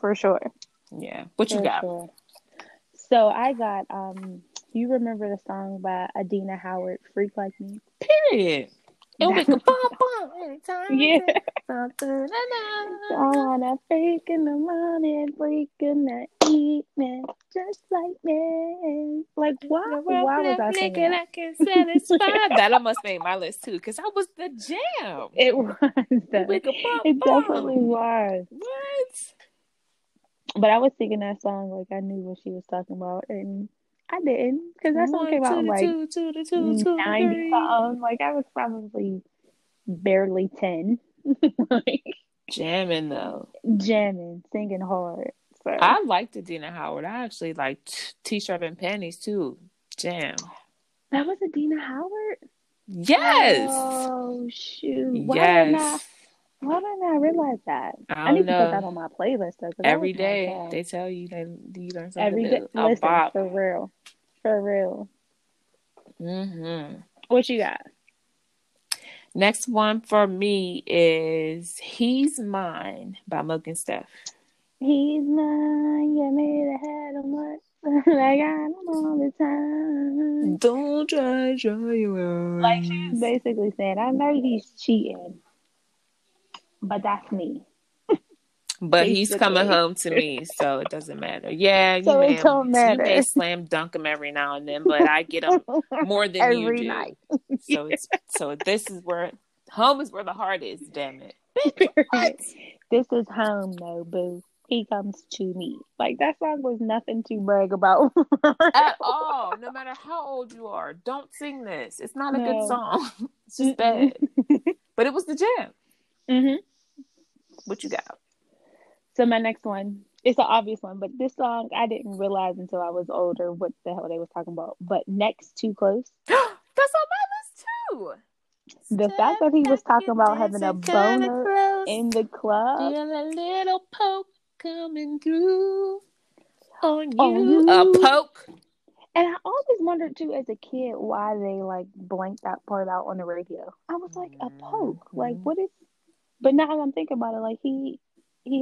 For sure. Yeah. What you got? Sure. So I got... You remember the song by Adina Howard, Freak Like Me? Period. And we can pop up anytime. Yeah. I wanna freak in the morning, freak in the evening, just like me. Like, why was I thinking I can satisfy? That almost made my list too, because I was the jam. It was. It definitely was. What? But I was singing that song like I knew what she was talking about, and I didn't, because that song came out in like 90-something. Like, I was probably barely 10. Like, jamming, though. Jamming, singing hard. So. I liked Adina Howard. I actually liked T-shirt and panties, too. Jam. That was Adina Howard? Yes! Oh, shoot. Why didn't I realize that? I need to put that on my playlist, though. Every day, they tell you you learn something every day. New. Listen, for real. Mm-hmm. What you got? Next one for me is He's Mine by Milk and Steph. He's mine. You made a head on what? I got him all the time. Don't try to show you out. Like, she's basically saying, I know he's cheating, but that's me. But he's coming home to me, so it doesn't matter. Yeah, so it don't matter. You may slam dunk him every now and then, but I get him more than every you do. Night. So this is where home is where the heart is. Damn it! What? This is home, though, boo. He comes to me. Like, that song was nothing to brag about at all. No matter how old you are, don't sing this. It's not a good song. It's just bad. But it was the jam. Mm-hmm. What you got? So my next one, it's an obvious one, but this song I didn't realize until I was older what the hell they were talking about. But Next Too Close. That's on my list too. The fact that he was talking about having a boner in the club. Feel a little poke coming through on you. A poke. And I always wondered too, as a kid, why they like blanked that part out on the radio. I was like, a poke. Like, what is? But now that I'm thinking about it, like he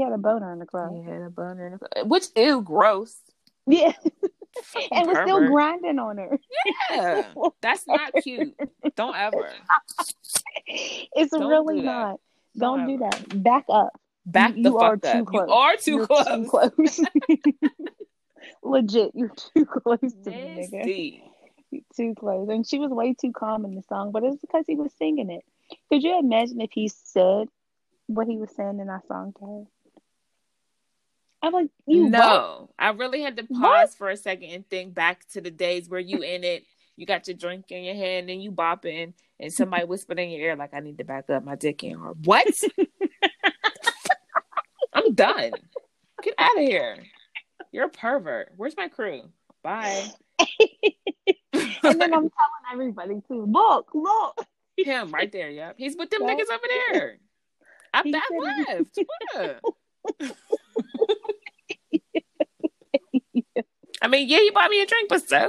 had a boner in the club. He had a boner in the club. Which is gross. Yeah. And was still grinding on her. Yeah. That's not cute. Don't ever. It's don't really do not. Don't do that. Back up. Back you, the you fuck up. You are too close. Legit. You're too close to me, nigga. Too close. And she was way too calm in the song, but it's because he was singing it. Could you imagine if he said what he was saying in that song to her? I'm like, you know. I really had to pause for a second and think back to the days where you in it, you got your drink in your hand and you bopping, and somebody whispered in your ear, like, I need to back up, my dick in her. What? I'm done. Get out of here. You're a pervert. Where's my crew? Bye. And then I'm telling everybody too, look. Him right there, yep. He's with them niggas over there. I back left. What? I mean, yeah, you bought me a drink, but so.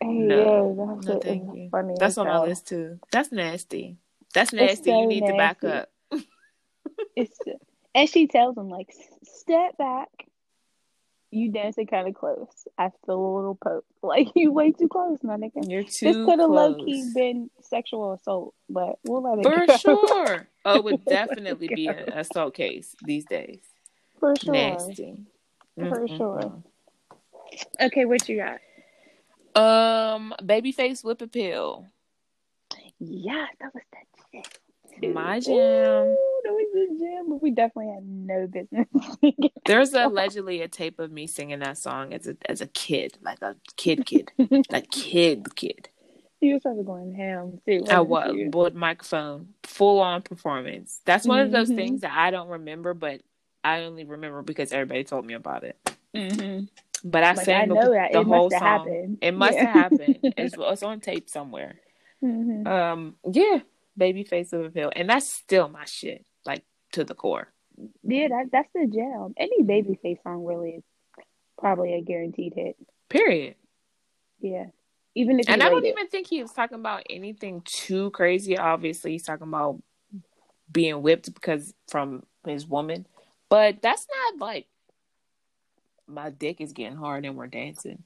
No, thank you. Funny. That's on my list too. That's nasty. You need to back up. And she tells him, like, step back. You dancing kind of close. I feel a little poke. Like, you way too close, my nigga. You're too close. This could have low-key been sexual assault, but we'll let it go. For sure. Oh, it would definitely be an assault case these days. For sure. Nasty. For sure. Okay, what you got? Babyface Whip Appeal. Yeah, that was that shit. My jam. Ooh, that was the jam, but we definitely had no business. There's allegedly a tape of me singing that song as a kid, like kid. You was probably going ham too. I was, board microphone, full on performance. That's one of those things that I don't remember, but I only remember because everybody told me about it. Mm-hmm. But I sang the whole song. Happened. It must have happened. It's on tape somewhere. Mm-hmm. Yeah. Babyface of a pill, and that's still my shit, like to the core. Yeah, that's the jam. Any Babyface song really is probably a guaranteed hit. Period. Yeah, even if and I don't even think he was talking about anything too crazy. Obviously, he's talking about being whipped because from his woman, but that's not like my dick is getting hard and we're dancing.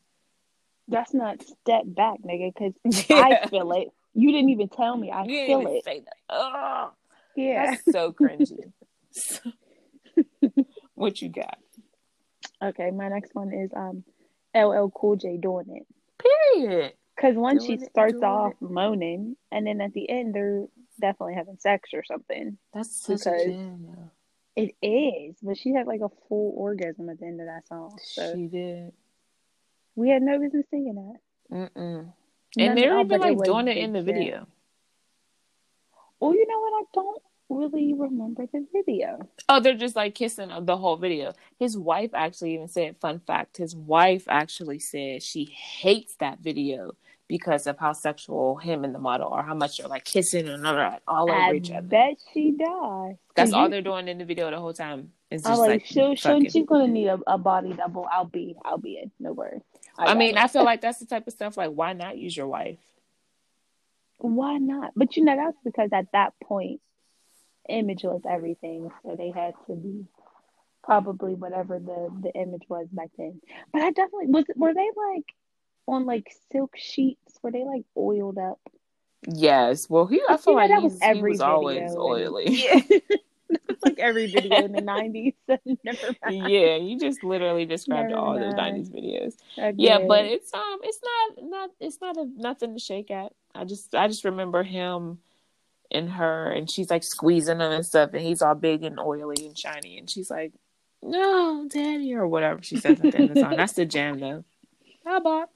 That's not step back, nigga, because I feel it. You didn't even tell me. I feel it. Say that. Oh, yeah. That's so cringy. What you got? Okay, my next one is LL Cool J doing it. Period. Because once she starts off moaning, and then at the end they're definitely having sex or something. That's such a jam. It is, but she had like a full orgasm at the end of that song. So she did. We had no business singing that. Mm-mm. And they're even like doing it in the video. Oh, you know what? I don't really remember the video. Oh, they're just like kissing the whole video. His wife actually even said, fun fact, his wife actually said she hates that video because of how sexual him and the model are, how much they're like kissing and all over each other. I bet she does. That's all they're doing in the video the whole time. It's just she's gonna need a body double. I'll be it. No worries. I feel like that's the type of stuff. Like, why not use your wife? Why not? But that's because at that point, image was everything. So they had to be probably whatever the image was back then. But I definitely were they like on like silk sheets? Were they like oiled up? Yes. Well, I feel like he was always oily. Yeah. It's like every video in the 90s. Never mind. Yeah, you just literally described all the 90s videos. Okay. Yeah, but it's not nothing to shake at. I just remember him and her, and she's like squeezing him and stuff, and he's all big and oily and shiny, and she's like, "No, daddy," or whatever she says at the end of the song. That's the jam, though. Bye, Bob.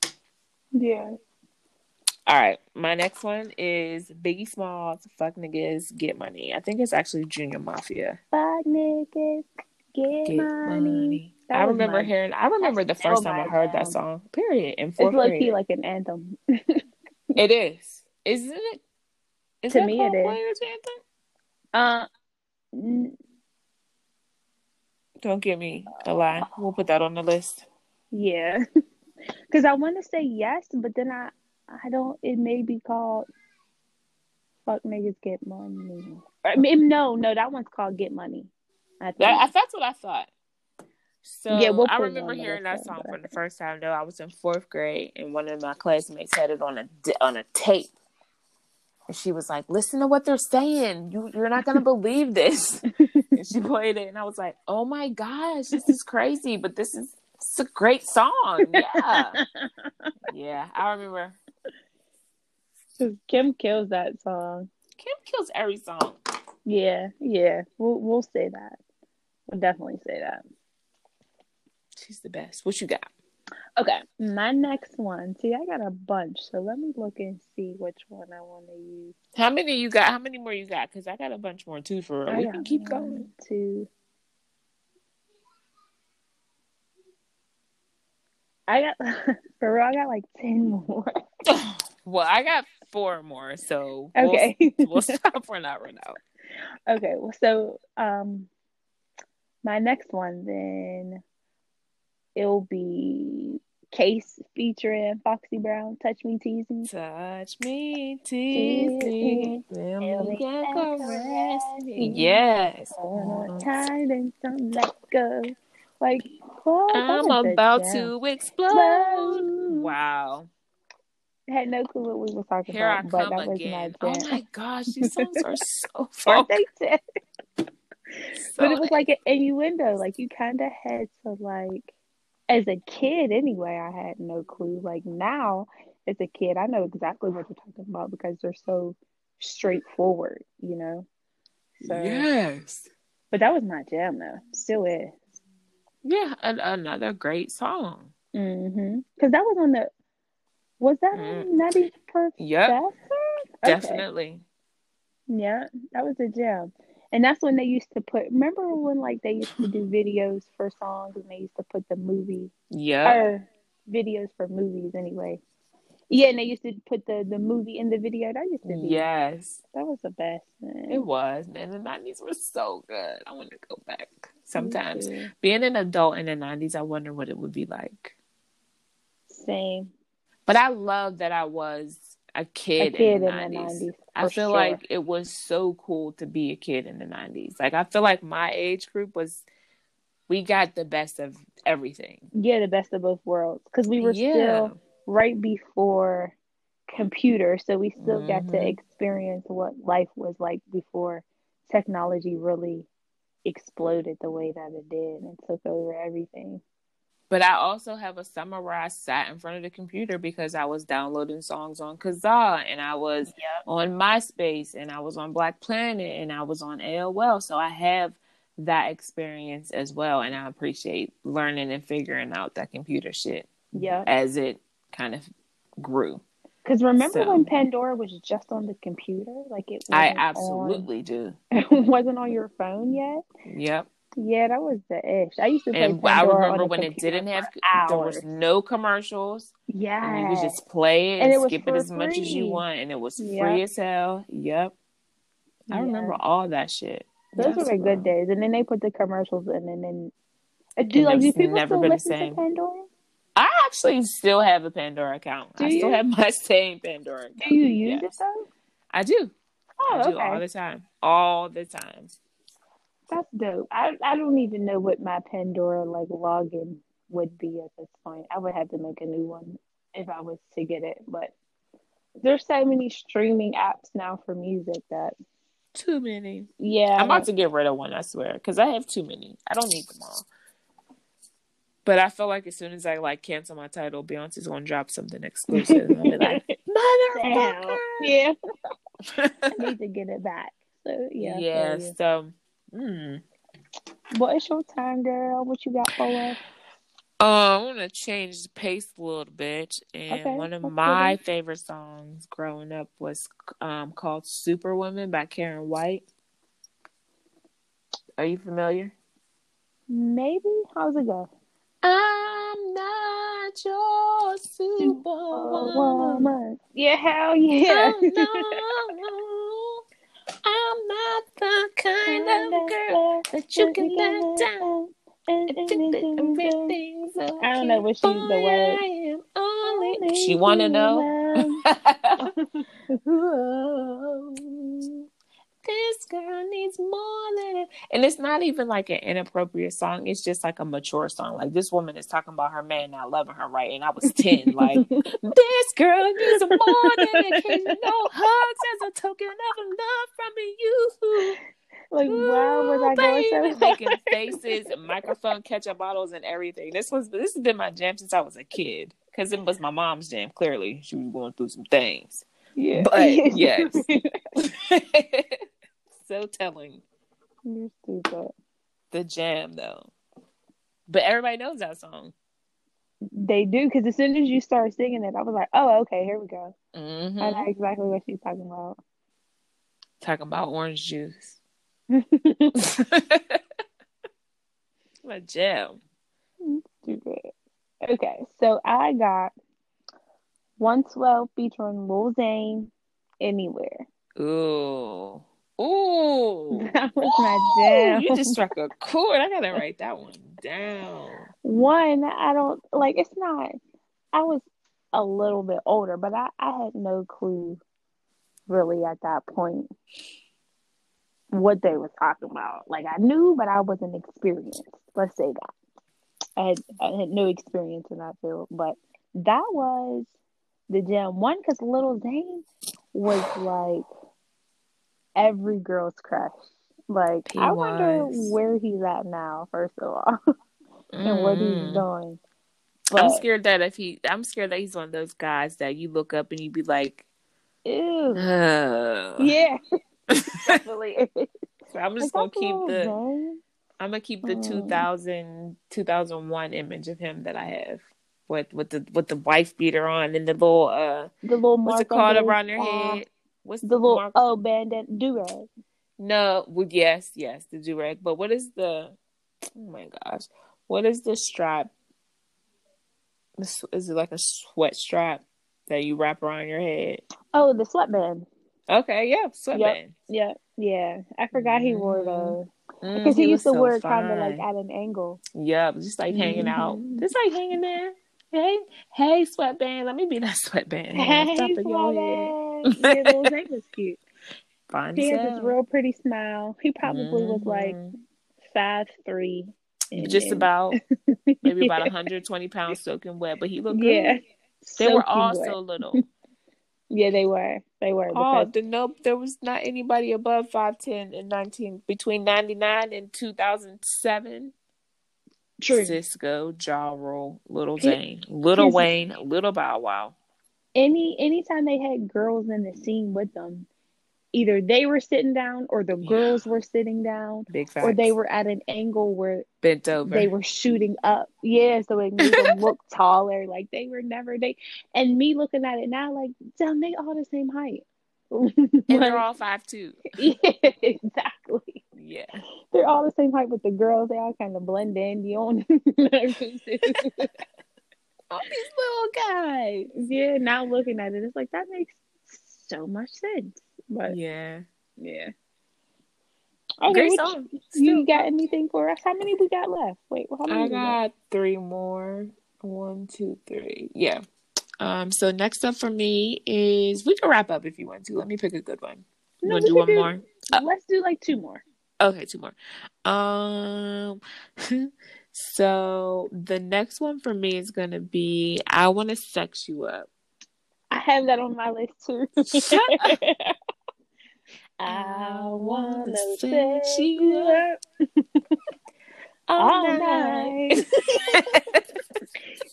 Yeah. All right, my next one is Biggie Smalls, Fuck Niggas, Get Money. I think it's actually Junior Mafia. Fuck niggas, get money. I remember the first time I heard that song, period. It's low-key like an anthem. It is. Isn't it? Is to me, it is. Players anthem? Don't give me a lie. We'll put that on the list. Yeah. Because I want to say yes, but then it may be called Fuck Niggas Get Money. I mean, no, that one's called Get Money. I think. That's what I thought. So yeah, I remember hearing that song for the first time, though. I was in 4th grade, and one of my classmates had it on a tape. And she was like, listen to what they're saying. You're not going to believe this. And she played it, and I was like, oh my gosh, this is crazy, but it's a great song. Yeah. Yeah, I remember. Kim kills that song. Kim kills every song. Yeah. We'll say that. We'll definitely say that. She's the best. What you got? Okay, my next one. See, I got a bunch, so let me look and see which one I want to use. How many you got? How many more you got? Because I got a bunch more too. For real, we can keep going. 2. I got like 10 more. Well, I got 4 more, so okay. We'll stop for not run out. Okay, well, so my next one then, it'll be Case featuring Foxy Brown, Touch Me Teasing. Touch me teasing. Yes. One more time and don't let go. Like explode. I'm about to explode. Wow. I had no clue what we were talking about. Here I come again. Oh my gosh, these songs are so fun. But it was like an innuendo. Like you kind of had to like, as a kid anyway, I had no clue. Like now, as a kid, I know exactly what you're talking about because they're so straightforward, you know? So, yes. But that was my jam though. Still is. Yeah, another great song. Mm-hmm. Because that was on the... Was that Nutty Professor? Yeah, definitely. Okay. Yeah, that was a jam. And that's when they used to put... Remember when like they used to do videos for songs and they used to put the movie... Yeah. Or videos for movies anyway. Yeah, and they used to put the movie in the video. That used to be... Yes. That was the best, man. It was, man. The 90s were so good. I want to go back sometimes. Being an adult in the 90s, I wonder what it would be like. Same. But I love that I was a kid in the 90s. I feel like it was so cool to be a kid in the 90s. Like, I feel like my age group was... We got the best of everything. Yeah, the best of both worlds. Because we were still... right before computer, so we still got to experience what life was like before technology really exploded the way that it did and took over everything. But I also have a summer where I sat in front of the computer because I was downloading songs on Kazaa, and I was on MySpace, and I was on Black Planet, and I was on AOL. So I have that experience as well, and I appreciate learning and figuring out that computer shit as it kind of grew. Because remember when Pandora was just on the computer? Like it was I absolutely do. It wasn't on your phone yet? Yep. Yeah, that was the ish. I used to play Pandora I remember on when it didn't have hours. There was no commercials. Yeah. And you could just play it and skip it as much as you want. And it was free as hell. Yep. I remember all that shit. Those were the good days. And then they put the commercials in, and then do people still listen to Pandora? I actually still have a Pandora account. I still have my same Pandora account. Do you use it though? I do. Oh, I do all the time. All the time. That's dope. I don't even know what my Pandora like login would be at this point. I would have to make a new one if I was to get it. But there's so many streaming apps now for music that... Too many. Yeah. I'm about to get rid of one, I swear. Because I have too many. I don't need them all. But I feel like as soon as I like cancel my title, Beyonce's gonna drop something exclusive. I'll be like, motherfucker! Yeah, I need to get it back. So yeah. So, Well, it's your time, girl. What you got for us? I want to change the pace a little bit, and one of my favorite songs growing up was called "Superwoman" by Karen White. Are you familiar? Maybe. How's it go? I'm not your superwoman. Yeah, hell yeah. Oh, no. I'm not the kind of girl that you can let down. I don't know what she's the word. She want to know. This girl needs more than it. And it's not even like an inappropriate song. It's just like a mature song. Like, this woman is talking about her man not loving her, right? And I was 10. Like, this girl needs more than occasional hugs as a token of love from you. Like, wow, was I going so making faces and microphone ketchup bottles and everything. This has been my jam since I was a kid. Because it was my mom's jam, clearly. She was going through some things. Yeah. But, yes. So telling. You're stupid. The jam, though. But everybody knows that song. They do, because as soon as you start singing it, I was like, oh, okay, here we go. Mm-hmm. I know exactly what she's talking about. Talking about orange juice. My jam. You're stupid. Okay, so I got 112 featuring Lil Zane, "Anywhere." Ooh. Ooh, that was my jam. You just struck a chord. I gotta write that one down. I don't like. It's not. I was a little bit older, but I had no clue, really, at that point, what they were talking about. Like, I knew, but I wasn't experienced. Let's say that. I had no experience in that field, but that was the jam. One, because Lil Zane was like every girl's crush. Like, I wonder where he's at now, first of all, and what he's doing. But I'm scared that he's one of those guys that you look up and you be like, ew. Yeah. Definitely. So I'm just going to keep the 2000, 2001 image of him that I have with the wife beater on and the little what's it called around their head? What's the little mark? Oh, bandana, do-rag. No, well, yes, the do-rag. But what is the, oh my gosh, what is the strap? Is it like a sweat strap that you wrap around your head? Oh, the sweatband. Okay, yeah, sweatband. Yeah. I forgot he wore those. Because he used to wear it kind of like at an angle. Yeah, just like hanging out. Just like hanging there. Hey, sweatband. Let me be that sweatband. Hey, sweatband. Yeah, Lil Zane was cute. Fine. He had this real pretty smile. He probably was like 5'3". Just about, maybe about 120 pounds soaking wet, but he looked good. They were all so little. Yeah, they were. Oh, there was not anybody above 5'10" and 19 between 1999 and 2007. True. Cisco, Ja Rule, Lil Zane, Lil Wayne, Lil Bow Wow. Anytime they had girls in the scene with them, either they were sitting down or the girls were sitting down, or they were at an angle where bent over. They were shooting up. Yeah, so it made them look taller. Like they were never they. And me looking at it now, like, damn, they all the same height. And they're all 5'2". Yeah, exactly. Yeah, they're all the same height with the girls. They all kind of blend in. You don't all these little guys. Yeah, now looking at it, it's like that makes so much sense. But yeah. Okay, so you got anything for us? How many we got left? Wait, how many? I got 3 more. 1, 2, 3. Yeah. So next up for me is we can wrap up if you want to. Let me pick a good one. You want to do one more? Let's do like 2 more. Okay, 2 more. So the next one for me is gonna be I Wanna Sex You Up. I have that on my list too. Shut up. I wanna sex you up all night.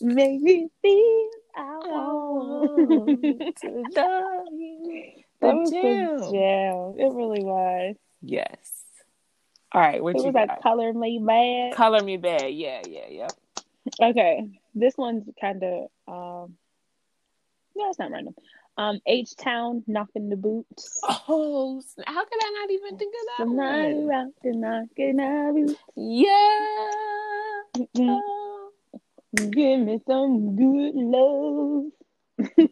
Make me feel I want to love you. That was the jam. It really was. Yes. All right. What it you was got? Like Color Me Bad. Color Me Bad. Yeah. Okay. This one's kind of no, it's not random. H-Town, Knocking the Boots. Oh, how could I not even think of that? Somebody one? Out there knocking the boots. Yeah. Give me some good love.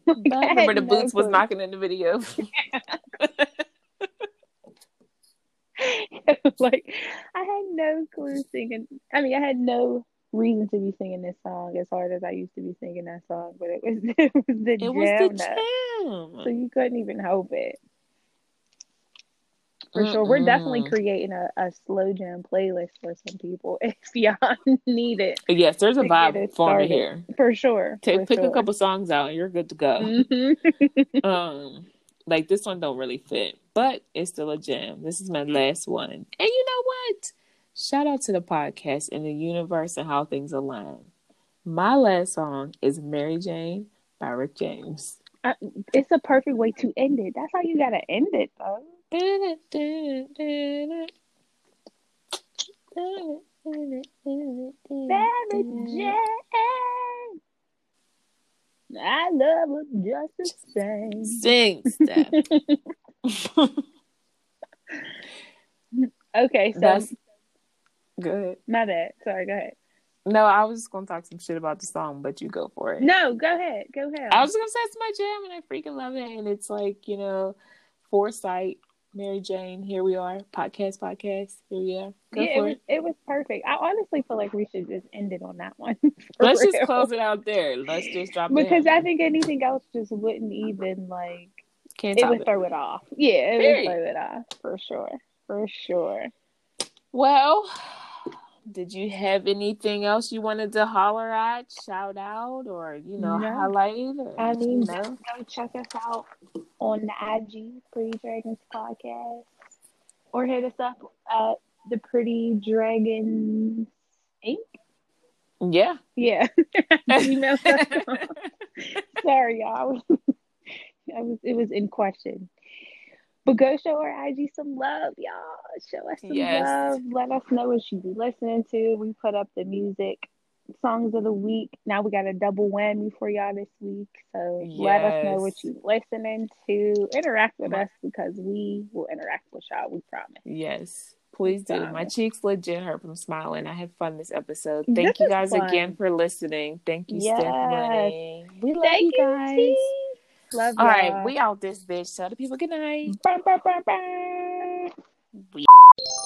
Like, I remember the boots was knocking in the video. Like, I had no clue singing. I mean, I had no reason to be singing this song as hard as I used to be singing that song, but it was the jam. So you couldn't even hope it. For sure, we're definitely creating a slow jam playlist for some people if y'all need it. Yes, there's a vibe forming here for sure. Pick a couple songs out and you're good to go. Mm-hmm. Like this one don't really fit, but it's still a jam. This is my last one, and you know what? Shout out to the podcast and the universe and how things align. My last song is Mary Jane by Rick James. It's a perfect way to end it. That's how you gotta end it, though. Mary Jane. I love her just the same. Sing stuff. Okay, so. Go ahead. My bad. Sorry, go ahead. No, I was just going to talk some shit about the song, but you go for it. No, go ahead. I was going to say it's my jam, and I freaking love it. And it's like, you know, foresight, Mary Jane, here we are, podcast, here we are. It was perfect. I honestly feel like we should just end it on that one. Let's just close it out there. Let's just drop it. Because I think anything else just wouldn't even, like, throw it off. Yeah, it would throw it off, for sure. Well... Did you have anything else you wanted to holler at, shout out, or, you know, highlight? Or, I mean, you know, check us out on the IG, Pretty Dragons Podcast, or hit us up at the Pretty Dragons Inc. Yeah. Yeah. Email us. Sorry, y'all. It was in question. But go show our IG some love, y'all. Show us some love. Let us know what you be listening to. We put up the music, songs of the week. Now we got a double whammy for y'all this week. So let us know what you listening to. Interact with us, because we will interact with y'all. We promise. Yes. Please do. My cheeks legit hurt from smiling. I had fun this episode. Thank you guys again for listening. Thank you, Stephanie. We love you guys. Love y'all. All right, we out this bitch. Tell the people good night. Bye, bye, bye, bye.